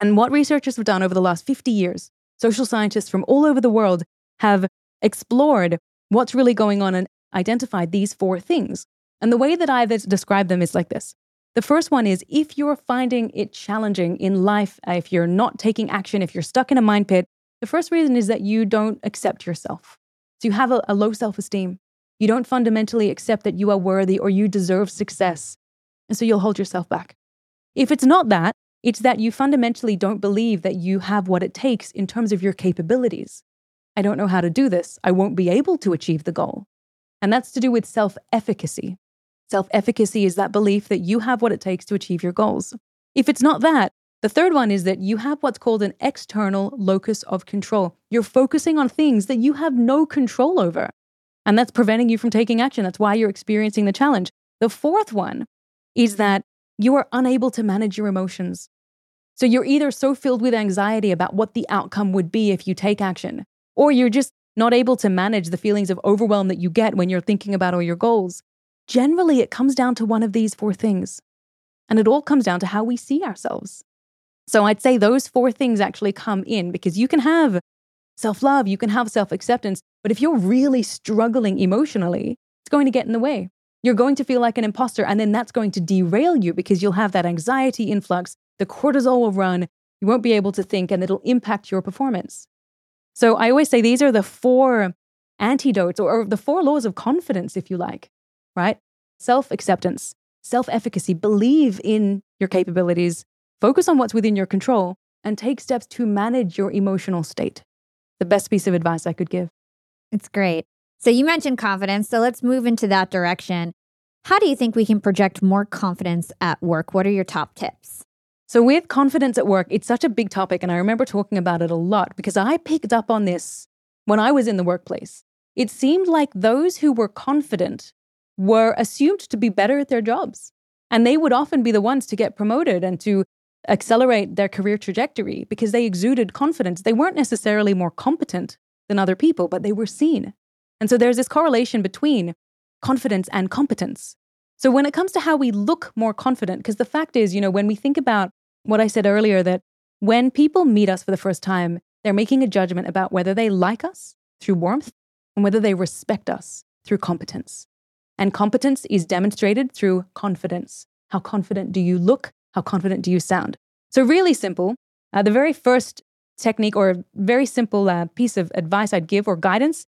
And what researchers have done over the last 50 years, social scientists from all over the world have explored what's really going on and identified these four things. And the way that I describe them is like this. The first one is if you're finding it challenging in life, if you're not taking action, if you're stuck in a mind pit, the first reason is that you don't accept yourself. So you have a low self-esteem. You don't fundamentally accept that you are worthy or you deserve success. And so you'll hold yourself back. If it's not that, it's that you fundamentally don't believe that you have what it takes in terms of your capabilities. I don't know how to do this. I won't be able to achieve the goal. And that's to do with self-efficacy. Self-efficacy is that belief that you have what it takes to achieve your goals. If it's not that, The third one is that you have what's called an external locus of control. You're focusing on things that you have no control over, and that's preventing you from taking action. That's why you're experiencing the challenge. The fourth one is that you are unable to manage your emotions. So you're either so filled with anxiety about what the outcome would be if you take action, or you're just not able to manage the feelings of overwhelm that you get when you're thinking about all your goals. Generally, it comes down to one of these four things, and it all comes down to how we see ourselves. So I'd say those four things actually come in, because you can have self-love, you can have self-acceptance, but if you're really struggling emotionally, it's going to get in the way. You're going to feel like an imposter, and then that's going to derail you because you'll have that anxiety influx, the cortisol will run, you won't be able to think, and it'll impact your performance. So I always say these are the four antidotes, or the four laws of confidence, if you like, right? Self-acceptance, self-efficacy, believe in your capabilities, focus on what's within your control, and take steps to manage your emotional state. The best piece of advice I could give. It's great. So you mentioned confidence, so let's move into that direction. How do you think we can project more confidence at work? What are your top tips? So with confidence at work, it's such a big topic, and I remember talking about it a lot because I picked up on this when I was in the workplace. It seemed like those who were confident were assumed to be better at their jobs, and they would often be the ones to get promoted and to accelerate their career trajectory because they exuded confidence. They weren't necessarily more competent than other people, but they were seen. And so there's this correlation between confidence and competence. So when it comes to how we look more confident, because the fact is, you know, when we think about what I said earlier, that when people meet us for the first time, they're making a judgment about whether they like us through warmth and whether they respect us through competence. And competence is demonstrated through confidence. How confident do you look? How confident do you sound? So really simple. The very first technique or very simple piece of advice I'd give or guidance,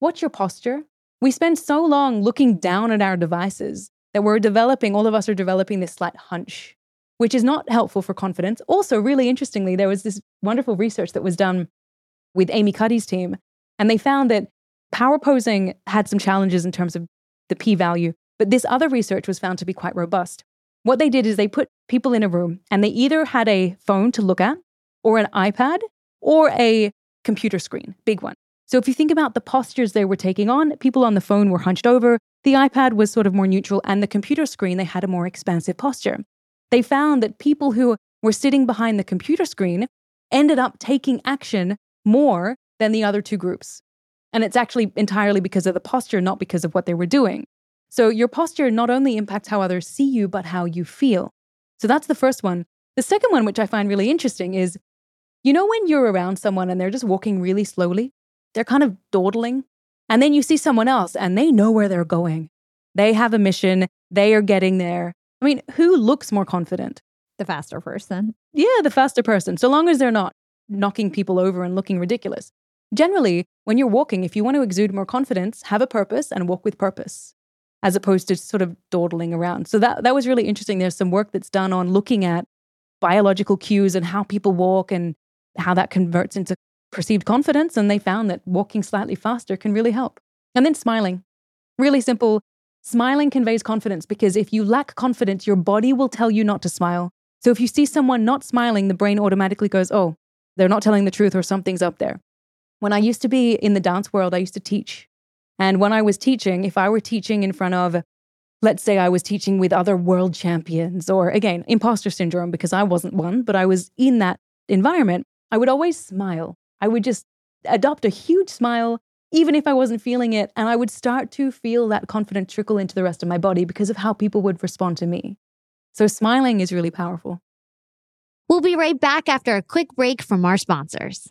what's your posture? We spend so long looking down at our devices that all of us are developing this slight hunch, which is not helpful for confidence. Also, really interestingly, there was this wonderful research that was done with Amy Cuddy's team, and they found that power posing had some challenges in terms of the p-value, but this other research was found to be quite robust. What they did is they put people in a room and they either had a phone to look at or an iPad or a computer screen, big one. So if you think about the postures they were taking on, people on the phone were hunched over, the iPad was sort of more neutral, and the computer screen, they had a more expansive posture. They found that people who were sitting behind the computer screen ended up taking action more than the other two groups. And it's actually entirely because of the posture, not because of what they were doing. So your posture not only impacts how others see you, but how you feel. So that's the first one. The second one, which I find really interesting, is, you know, when you're around someone and they're just walking really slowly, they're kind of dawdling, and then you see someone else and they know where they're going. They have a mission. They are getting there. I mean, who looks more confident? The faster person. Yeah, the faster person, so long as they're not knocking people over and looking ridiculous. Generally, when you're walking, if you want to exude more confidence, have a purpose and walk with purpose, as opposed to sort of dawdling around. So that was really interesting. There's some work that's done on looking at biological cues and how people walk and how that converts into perceived confidence. And they found that walking slightly faster can really help. And then smiling. Really simple. Smiling conveys confidence, because if you lack confidence, your body will tell you not to smile. So if you see someone not smiling, the brain automatically goes, oh, they're not telling the truth, or something's up there. When I used to be in the dance world, I used to teach. And when I was teaching, if I were teaching in front of, let's say I was teaching with other world champions, or again, imposter syndrome, because I wasn't one, but I was in that environment, I would always smile. I would just adopt a huge smile, even if I wasn't feeling it. And I would start to feel that confidence trickle into the rest of my body because of how people would respond to me. So smiling is really powerful. We'll be right back after a quick break from our sponsors.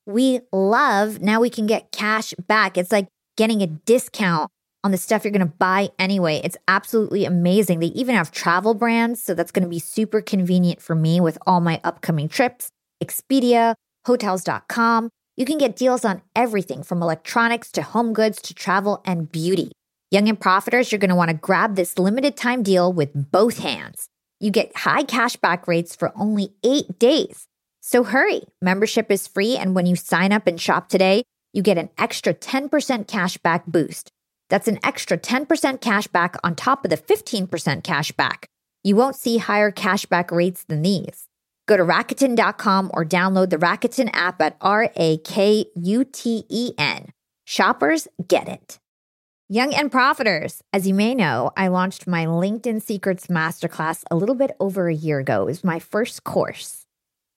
we love. Now we can get cash back. It's like getting a discount on the stuff you're going to buy anyway. It's absolutely amazing. They even have travel brands, so that's going to be super convenient for me with all my upcoming trips. Expedia, Hotels.com. You can get deals on everything from electronics to home goods to travel and beauty. Young and Profiters, you're going to want to grab this limited time deal with both hands. You get high cashback rates for only 8 days. So hurry. Membership is free, and when you sign up and shop today, you get an extra 10% cashback boost. That's an extra 10% cashback on top of the 15% cashback. You won't see higher cashback rates than these. Go to Rakuten.com or download the Rakuten app at Rakuten. Shoppers get it. Young and Profiters, as you may know, I launched my LinkedIn Secrets Masterclass a little bit over a year ago. It was my first course.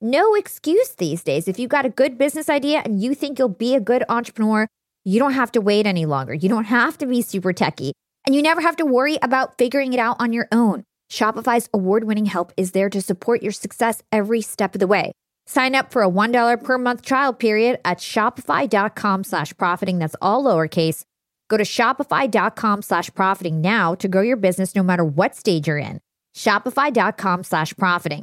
no excuse these days. If you've got a good business idea and you think you'll be a good entrepreneur, you don't have to wait any longer. You don't have to be super techie, and you never have to worry about figuring it out on your own. Shopify's award-winning help is there to support your success every step of the way. Sign up for a $1 per month trial period at shopify.com/profiting. That's all lowercase. Go to shopify.com/profiting now to grow your business no matter what stage you're in. Shopify.com/profiting.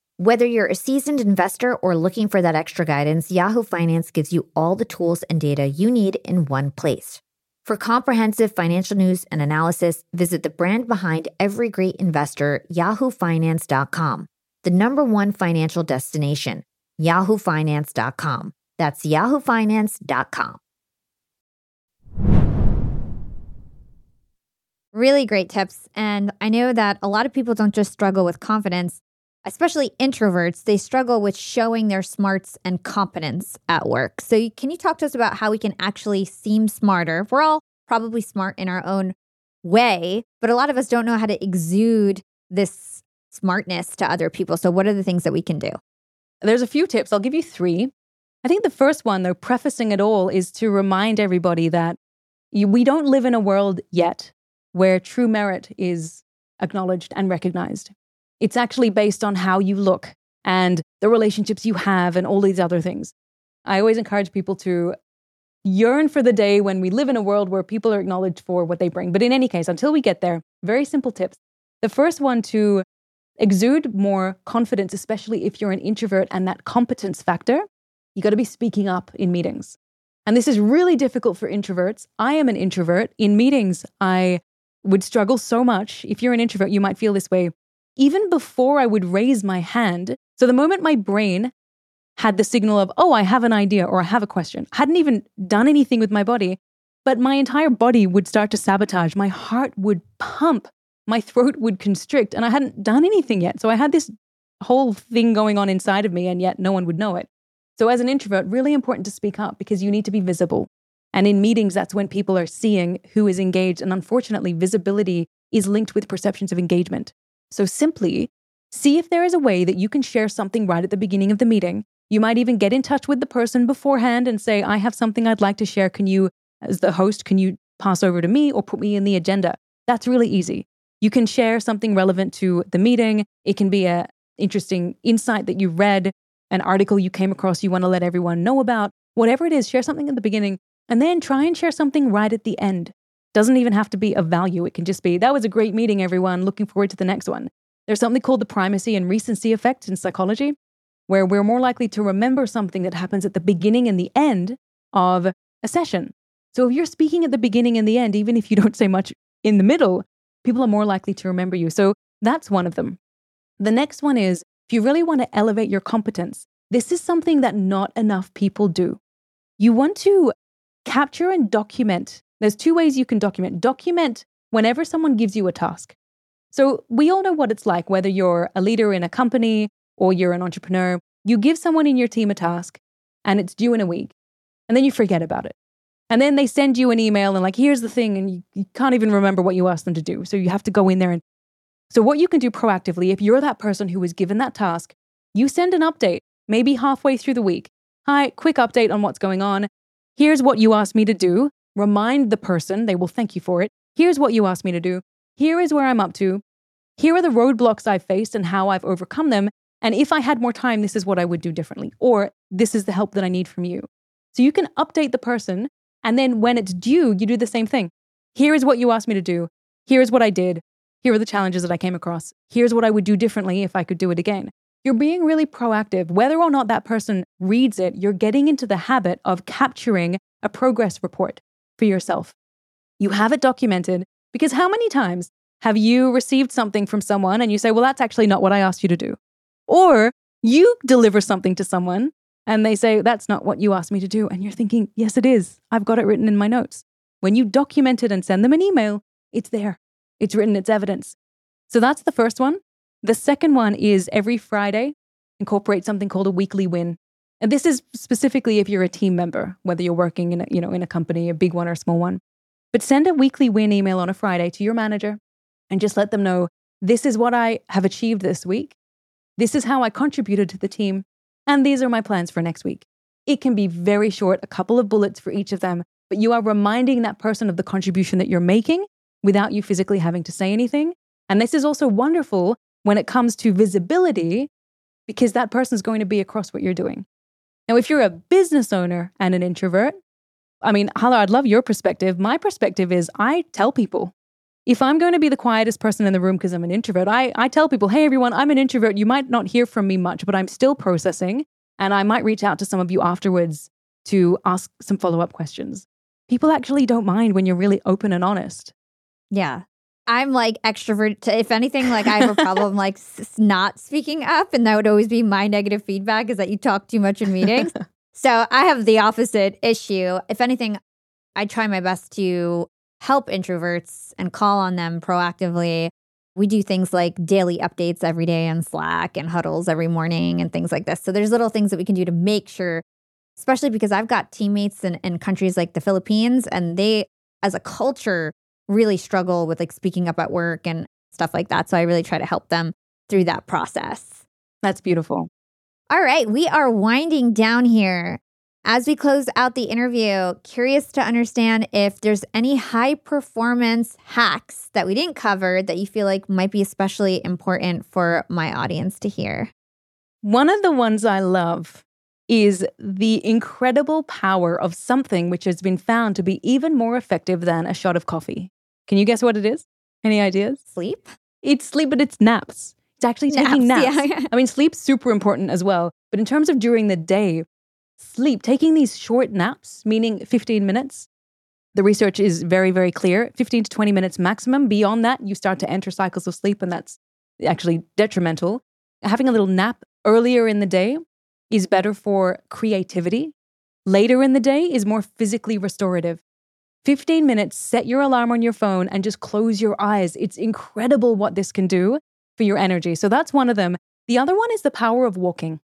Whether you're a seasoned investor or looking for that extra guidance, Yahoo Finance gives you all the tools and data you need in one place. For comprehensive financial news and analysis, visit the brand behind every great investor, yahoofinance.com, the #1 financial destination, yahoofinance.com. That's yahoofinance.com. Really great tips. And I know that a lot of people don't just struggle with confidence. Especially introverts, they struggle with showing their smarts and competence at work. So can you talk to us about how we can actually seem smarter? We're all probably smart in our own way, but a lot of us don't know how to exude this smartness to other people. So what are the things that we can do? There's a few tips. I'll give you three. I think the first one, though, prefacing it all, is to remind everybody that we don't live in a world yet where true merit is acknowledged and recognized. It's actually based on how you look and the relationships you have and all these other things. I always encourage people to yearn for the day when we live in a world where people are acknowledged for what they bring. But in any case, until we get there, very simple tips. The first one, to exude more confidence, especially if you're an introvert, and that competence factor. You got to be speaking up in meetings. And this is really difficult for introverts. I am an introvert. In meetings, I would struggle so much. If you're an introvert, you might feel this way. Even before I would raise my hand, so the moment my brain had the signal of, oh, I have an idea or I have a question, I hadn't even done anything with my body, but my entire body would start to sabotage. My heart would pump, my throat would constrict, and I hadn't done anything yet. So I had this whole thing going on inside of me, and yet no one would know it. So as an introvert, really important to speak up because you need to be visible. And in meetings, that's when people are seeing who is engaged. And unfortunately, visibility is linked with perceptions of engagement. So simply see if there is a way that you can share something right at the beginning of the meeting. You might even get in touch with the person beforehand and say, I have something I'd like to share. Can you, as the host, can you pass over to me or put me in the agenda? That's really easy. You can share something relevant to the meeting. It can be an interesting insight that you read, an article you came across you want to let everyone know about. Whatever it is, share something at the beginning and then try and share something right at the end. Doesn't even have to be of value. It can just be, that was a great meeting, everyone. Looking forward to the next one. There's something called the primacy and recency effect in psychology, where we're more likely to remember something that happens at the beginning and the end of a session. So if you're speaking at the beginning and the end, even if you don't say much in the middle, people are more likely to remember you. So that's one of them. The next one is, if you really want to elevate your competence, this is something that not enough people do. You want to capture and document. There's two ways you can document. Document whenever someone gives you a task. So we all know what it's like, whether you're a leader in a company or you're an entrepreneur. You give someone in your team a task and it's due in a week, and then you forget about it. And then they send you an email and like, here's the thing, and you can't even remember what you asked them to do. So you have to go in there. And so what you can do proactively, if you're that person who was given that task, you send an update, maybe halfway through the week. Hi, quick update on what's going on. Here's what you asked me to do. Remind the person, they will thank you for it. Here's what you asked me to do. Here is where I'm up to. Here are the roadblocks I've faced and how I've overcome them. And if I had more time, this is what I would do differently. Or this is the help that I need from you. So you can update the person. And then when it's due, you do the same thing. Here is what you asked me to do. Here is what I did. Here are the challenges that I came across. Here's what I would do differently if I could do it again. You're being really proactive. Whether or not that person reads it, you're getting into the habit of capturing a progress report for yourself. You have it documented, because how many times have you received something from someone and you say, well, that's actually not what I asked you to do? Or you deliver something to someone and they say, that's not what you asked me to do. And you're thinking, yes, it is. I've got it written in my notes. When you document it and send them an email, it's there. It's written. It's evidence. So that's the first one. The second one is, every Friday, incorporate something called a weekly win. And this is specifically if you're a team member, whether you're working in a company, a big one or a small one. But send a weekly win email on a Friday to your manager and just let them know, this is what I have achieved this week. This is how I contributed to the team. And these are my plans for next week. It can be very short, a couple of bullets for each of them, but you are reminding that person of the contribution that you're making without you physically having to say anything. And this is also wonderful when it comes to visibility, because that person's going to be across what you're doing. Now, if you're a business owner and an introvert, I mean, Hala, I'd love your perspective. My perspective is, I tell people, if I'm going to be the quietest person in the room because I'm an introvert, I tell people, hey, everyone, I'm an introvert. You might not hear from me much, but I'm still processing. And I might reach out to some of you afterwards to ask some follow-up questions. People actually don't mind when you're really open and honest. Yeah. I'm like extrovert. If anything, like I have a problem like not speaking up. And that would always be my negative feedback, is that you talk too much in meetings. So I have the opposite issue. If anything, I try my best to help introverts and call on them proactively. We do things like daily updates every day on Slack and huddles every morning and things like this. So there's little things that we can do to make sure, especially because I've got teammates in countries like the Philippines, and they, as a culture, really struggle with like speaking up at work and stuff like that. So I really try to help them through that process. That's beautiful. All right, we are winding down here. As we close out the interview, curious to understand if there's any high performance hacks that we didn't cover that you feel like might be especially important for my audience to hear. One of the ones I love is the incredible power of something which has been found to be even more effective than a shot of coffee. Can you guess what it is? Any ideas? Sleep? It's sleep, but it's naps. It's actually taking naps. Yeah. I mean, sleep's super important as well. But in terms of during the day, sleep, taking these short naps, meaning 15 minutes, the research is very, very clear, 15 to 20 minutes maximum. Beyond that, you start to enter cycles of sleep, and that's actually detrimental. Having a little nap earlier in the day is better for creativity. Later in the day is more physically restorative. 15 minutes, set your alarm on your phone and just close your eyes. It's incredible what this can do for your energy. So that's one of them. The other one is the power of walking,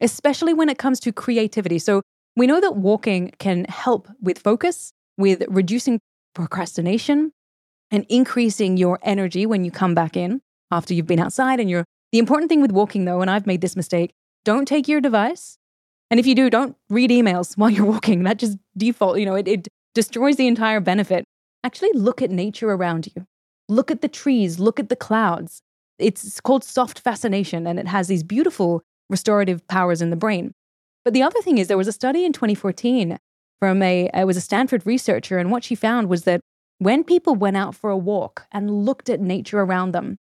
especially when it comes to creativity. So we know that walking can help with focus, with reducing procrastination and increasing your energy when you come back in after you've been outside. And the important thing with walking though, and I've made this mistake, don't take your device. And if you do, don't read emails while you're walking. That just default, it destroys the entire benefit. Actually look at nature around you. Look at the trees, look at the clouds. It's called soft fascination and it has these beautiful restorative powers in the brain. But the other thing is there was a study in 2014 from it was a Stanford researcher, and what she found was that when people went out for a walk and looked at nature around them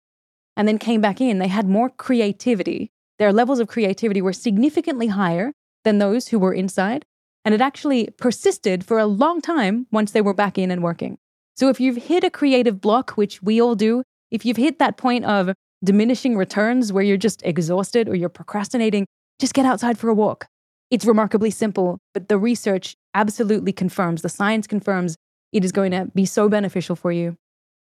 and then came back in, they had more creativity. Their levels of creativity were significantly higher than those who were inside, and it actually persisted for a long time once they were back in and working. So if you've hit a creative block, which we all do, if you've hit that point of diminishing returns where you're just exhausted or you're procrastinating, just get outside for a walk. It's remarkably simple, but the research absolutely confirms, the science confirms it is going to be so beneficial for you.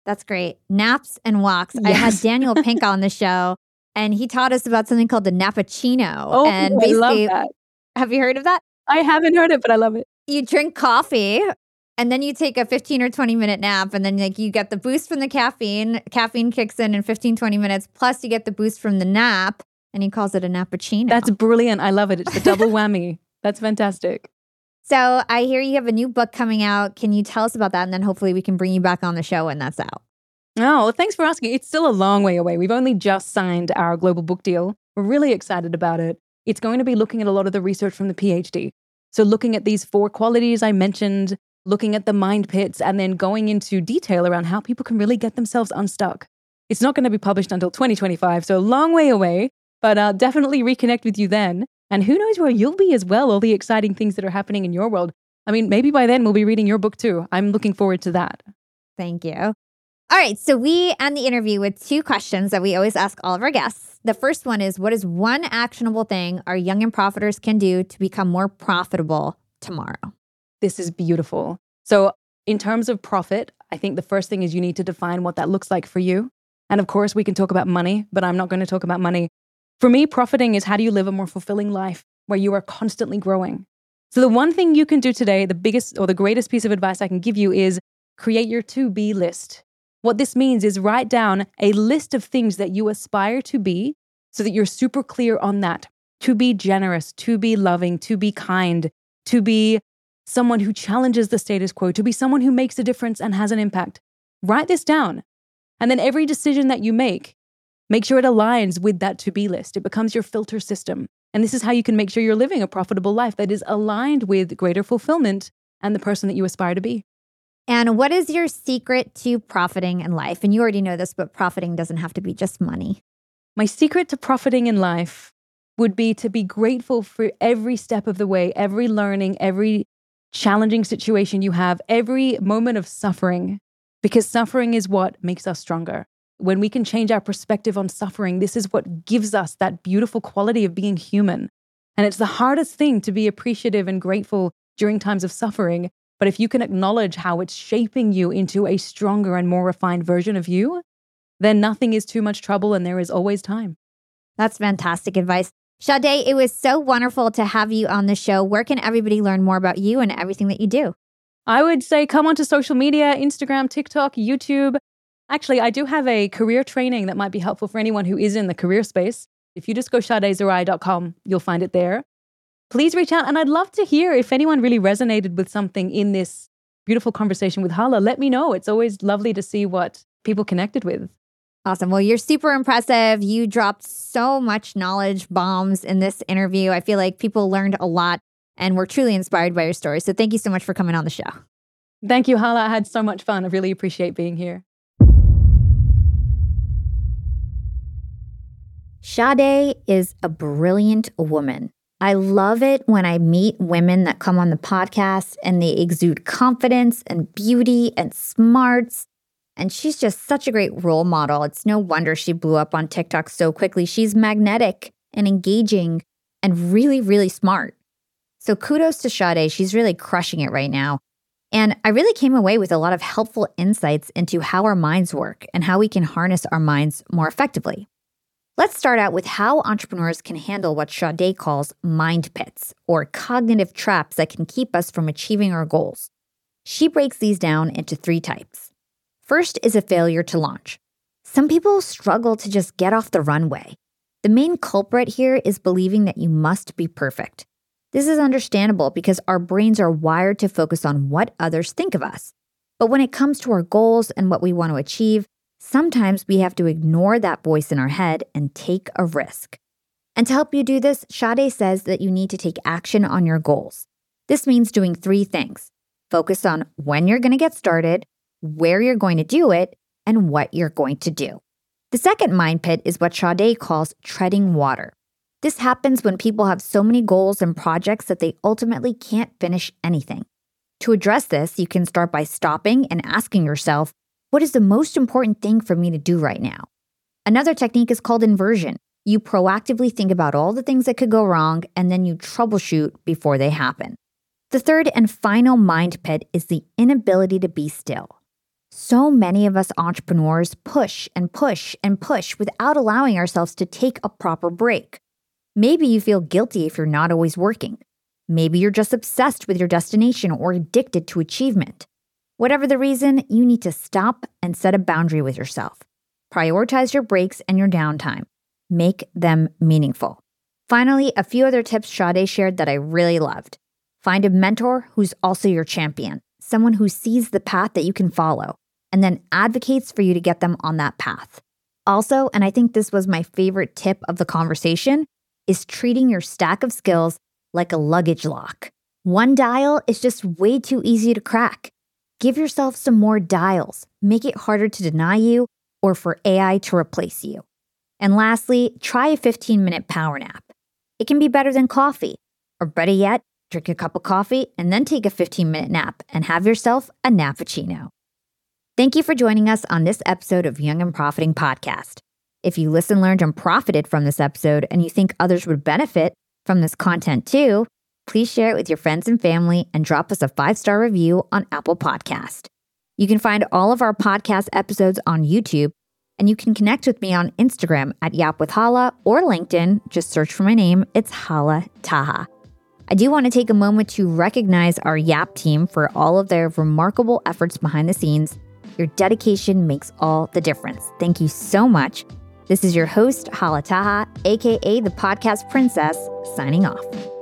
That's great. Naps and walks. Yes. I had Daniel Pink on the show and he taught us about something called the Nappuccino. Oh, and I love that. Have you heard of that? I haven't heard it, but I love it. You drink coffee and then you take a 15 or 20 minute nap, and then you get the boost from the caffeine. Caffeine kicks in 15, 20 minutes. Plus you get the boost from the nap, and he calls it a nappuccino. That's brilliant. I love it. It's a double whammy. That's fantastic. So I hear you have a new book coming out. Can you tell us about that? And then hopefully we can bring you back on the show when that's out. Oh, well, thanks for asking. It's still a long way away. We've only just signed our global book deal. We're really excited about it. It's going to be looking at a lot of the research from the PhD. So looking at these 4 qualities I mentioned, looking at the mind pits, and then going into detail around how people can really get themselves unstuck. It's not going to be published until 2025, so a long way away, but I'll definitely reconnect with you then. And who knows where you'll be as well, all the exciting things that are happening in your world. I mean, maybe by then we'll be reading your book too. I'm looking forward to that. Thank you. All right, so we end the interview with 2 questions that we always ask all of our guests. The first one is, what is one actionable thing our young and profiters can do to become more profitable tomorrow? This is beautiful. So in terms of profit, I think the first thing is you need to define what that looks like for you. And of course, we can talk about money, but I'm not going to talk about money. For me, profiting is how do you live a more fulfilling life where you are constantly growing? So the one thing you can do today, the biggest or the greatest piece of advice I can give you is create your to-be list. What this means is write down a list of things that you aspire to be so that you're super clear on that. To be generous, to be loving, to be kind, to be someone who challenges the status quo, to be someone who makes a difference and has an impact. Write this down. And then every decision that you make, make sure it aligns with that to-be list. It becomes your filter system. And this is how you can make sure you're living a profitable life that is aligned with greater fulfillment and the person that you aspire to be. And what is your secret to profiting in life? And you already know this, but profiting doesn't have to be just money. My secret to profiting in life would be to be grateful for every step of the way, every learning, every challenging situation you have, every moment of suffering, because suffering is what makes us stronger. When we can change our perspective on suffering, this is what gives us that beautiful quality of being human. And it's the hardest thing to be appreciative and grateful during times of suffering. But if you can acknowledge how it's shaping you into a stronger and more refined version of you, then nothing is too much trouble and there is always time. That's fantastic advice. Shadé, it was so wonderful to have you on the show. Where can everybody learn more about you and everything that you do? I would say come onto social media, Instagram, TikTok, YouTube. Actually, I do have a career training that might be helpful for anyone who is in the career space. If you just go shadézahrai.com, you'll find it there. please reach out. And I'd love to hear if anyone really resonated with something in this beautiful conversation with Hala. Let me know. It's always lovely to see what people connected with. Awesome. Well, you're super impressive. You dropped so much knowledge bombs in this interview. I feel like people learned a lot and were truly inspired by your story. So thank you so much for coming on the show. Thank you, Hala. I had so much fun. I really appreciate being here. Shadé is a brilliant woman. I love it when I meet women that come on the podcast and they exude confidence and beauty and smarts. And she's just such a great role model. It's no wonder she blew up on TikTok so quickly. She's magnetic and engaging and really, really smart. So kudos to Shadé. She's really crushing it right now. And I really came away with a lot of helpful insights into how our minds work and how we can harness our minds more effectively. Let's start out with how entrepreneurs can handle what Shadé calls mind pits, or cognitive traps that can keep us from achieving our goals. She breaks these down into three types. First is a failure to launch. Some people struggle to just get off the runway. The main culprit here is believing that you must be perfect. This is understandable because our brains are wired to focus on what others think of us. But when it comes to our goals and what we want to achieve, sometimes we have to ignore that voice in our head and take a risk. And to help you do this, Shadé says that you need to take action on your goals. This means doing three things. Focus on when you're going to get started, where you're going to do it, and what you're going to do. The second mind pit is what Shadé calls treading water. This happens when people have so many goals and projects that they ultimately can't finish anything. To address this, you can start by stopping and asking yourself, what is the most important thing for me to do right now? Another technique is called inversion. You proactively think about all the things that could go wrong, and then you troubleshoot before they happen. The third and final mind pit is the inability to be still. So many of us entrepreneurs push and push and push without allowing ourselves to take a proper break. Maybe you feel guilty if you're not always working. Maybe you're just obsessed with your destination or addicted to achievement. Whatever the reason, you need to stop and set a boundary with yourself. Prioritize your breaks and your downtime. Make them meaningful. Finally, a few other tips Shadé shared that I really loved. Find a mentor who's also your champion, someone who sees the path that you can follow, and then advocates for you to get them on that path. Also, and I think this was my favorite tip of the conversation, is treating your stack of skills like a luggage lock. One dial is just way too easy to crack. Give yourself some more dials. Make it harder to deny you or for AI to replace you. And lastly, try a 15-minute power nap. It can be better than coffee. Or better yet, drink a cup of coffee and then take a 15-minute nap and have yourself a nappuccino. Thank you for joining us on this episode of Young and Profiting Podcast. If you listened, learned, and profited from this episode and you think others would benefit from this content too, please share it with your friends and family and drop us a 5-star review on Apple Podcast. You can find all of our podcast episodes on YouTube, and you can connect with me on Instagram at Yap with Hala or LinkedIn. Just search for my name. It's Hala Taha. I do want to take a moment to recognize our Yap team for all of their remarkable efforts behind the scenes. Your dedication makes all the difference. Thank you so much. This is your host, Hala Taha, aka the Podcast Princess, signing off.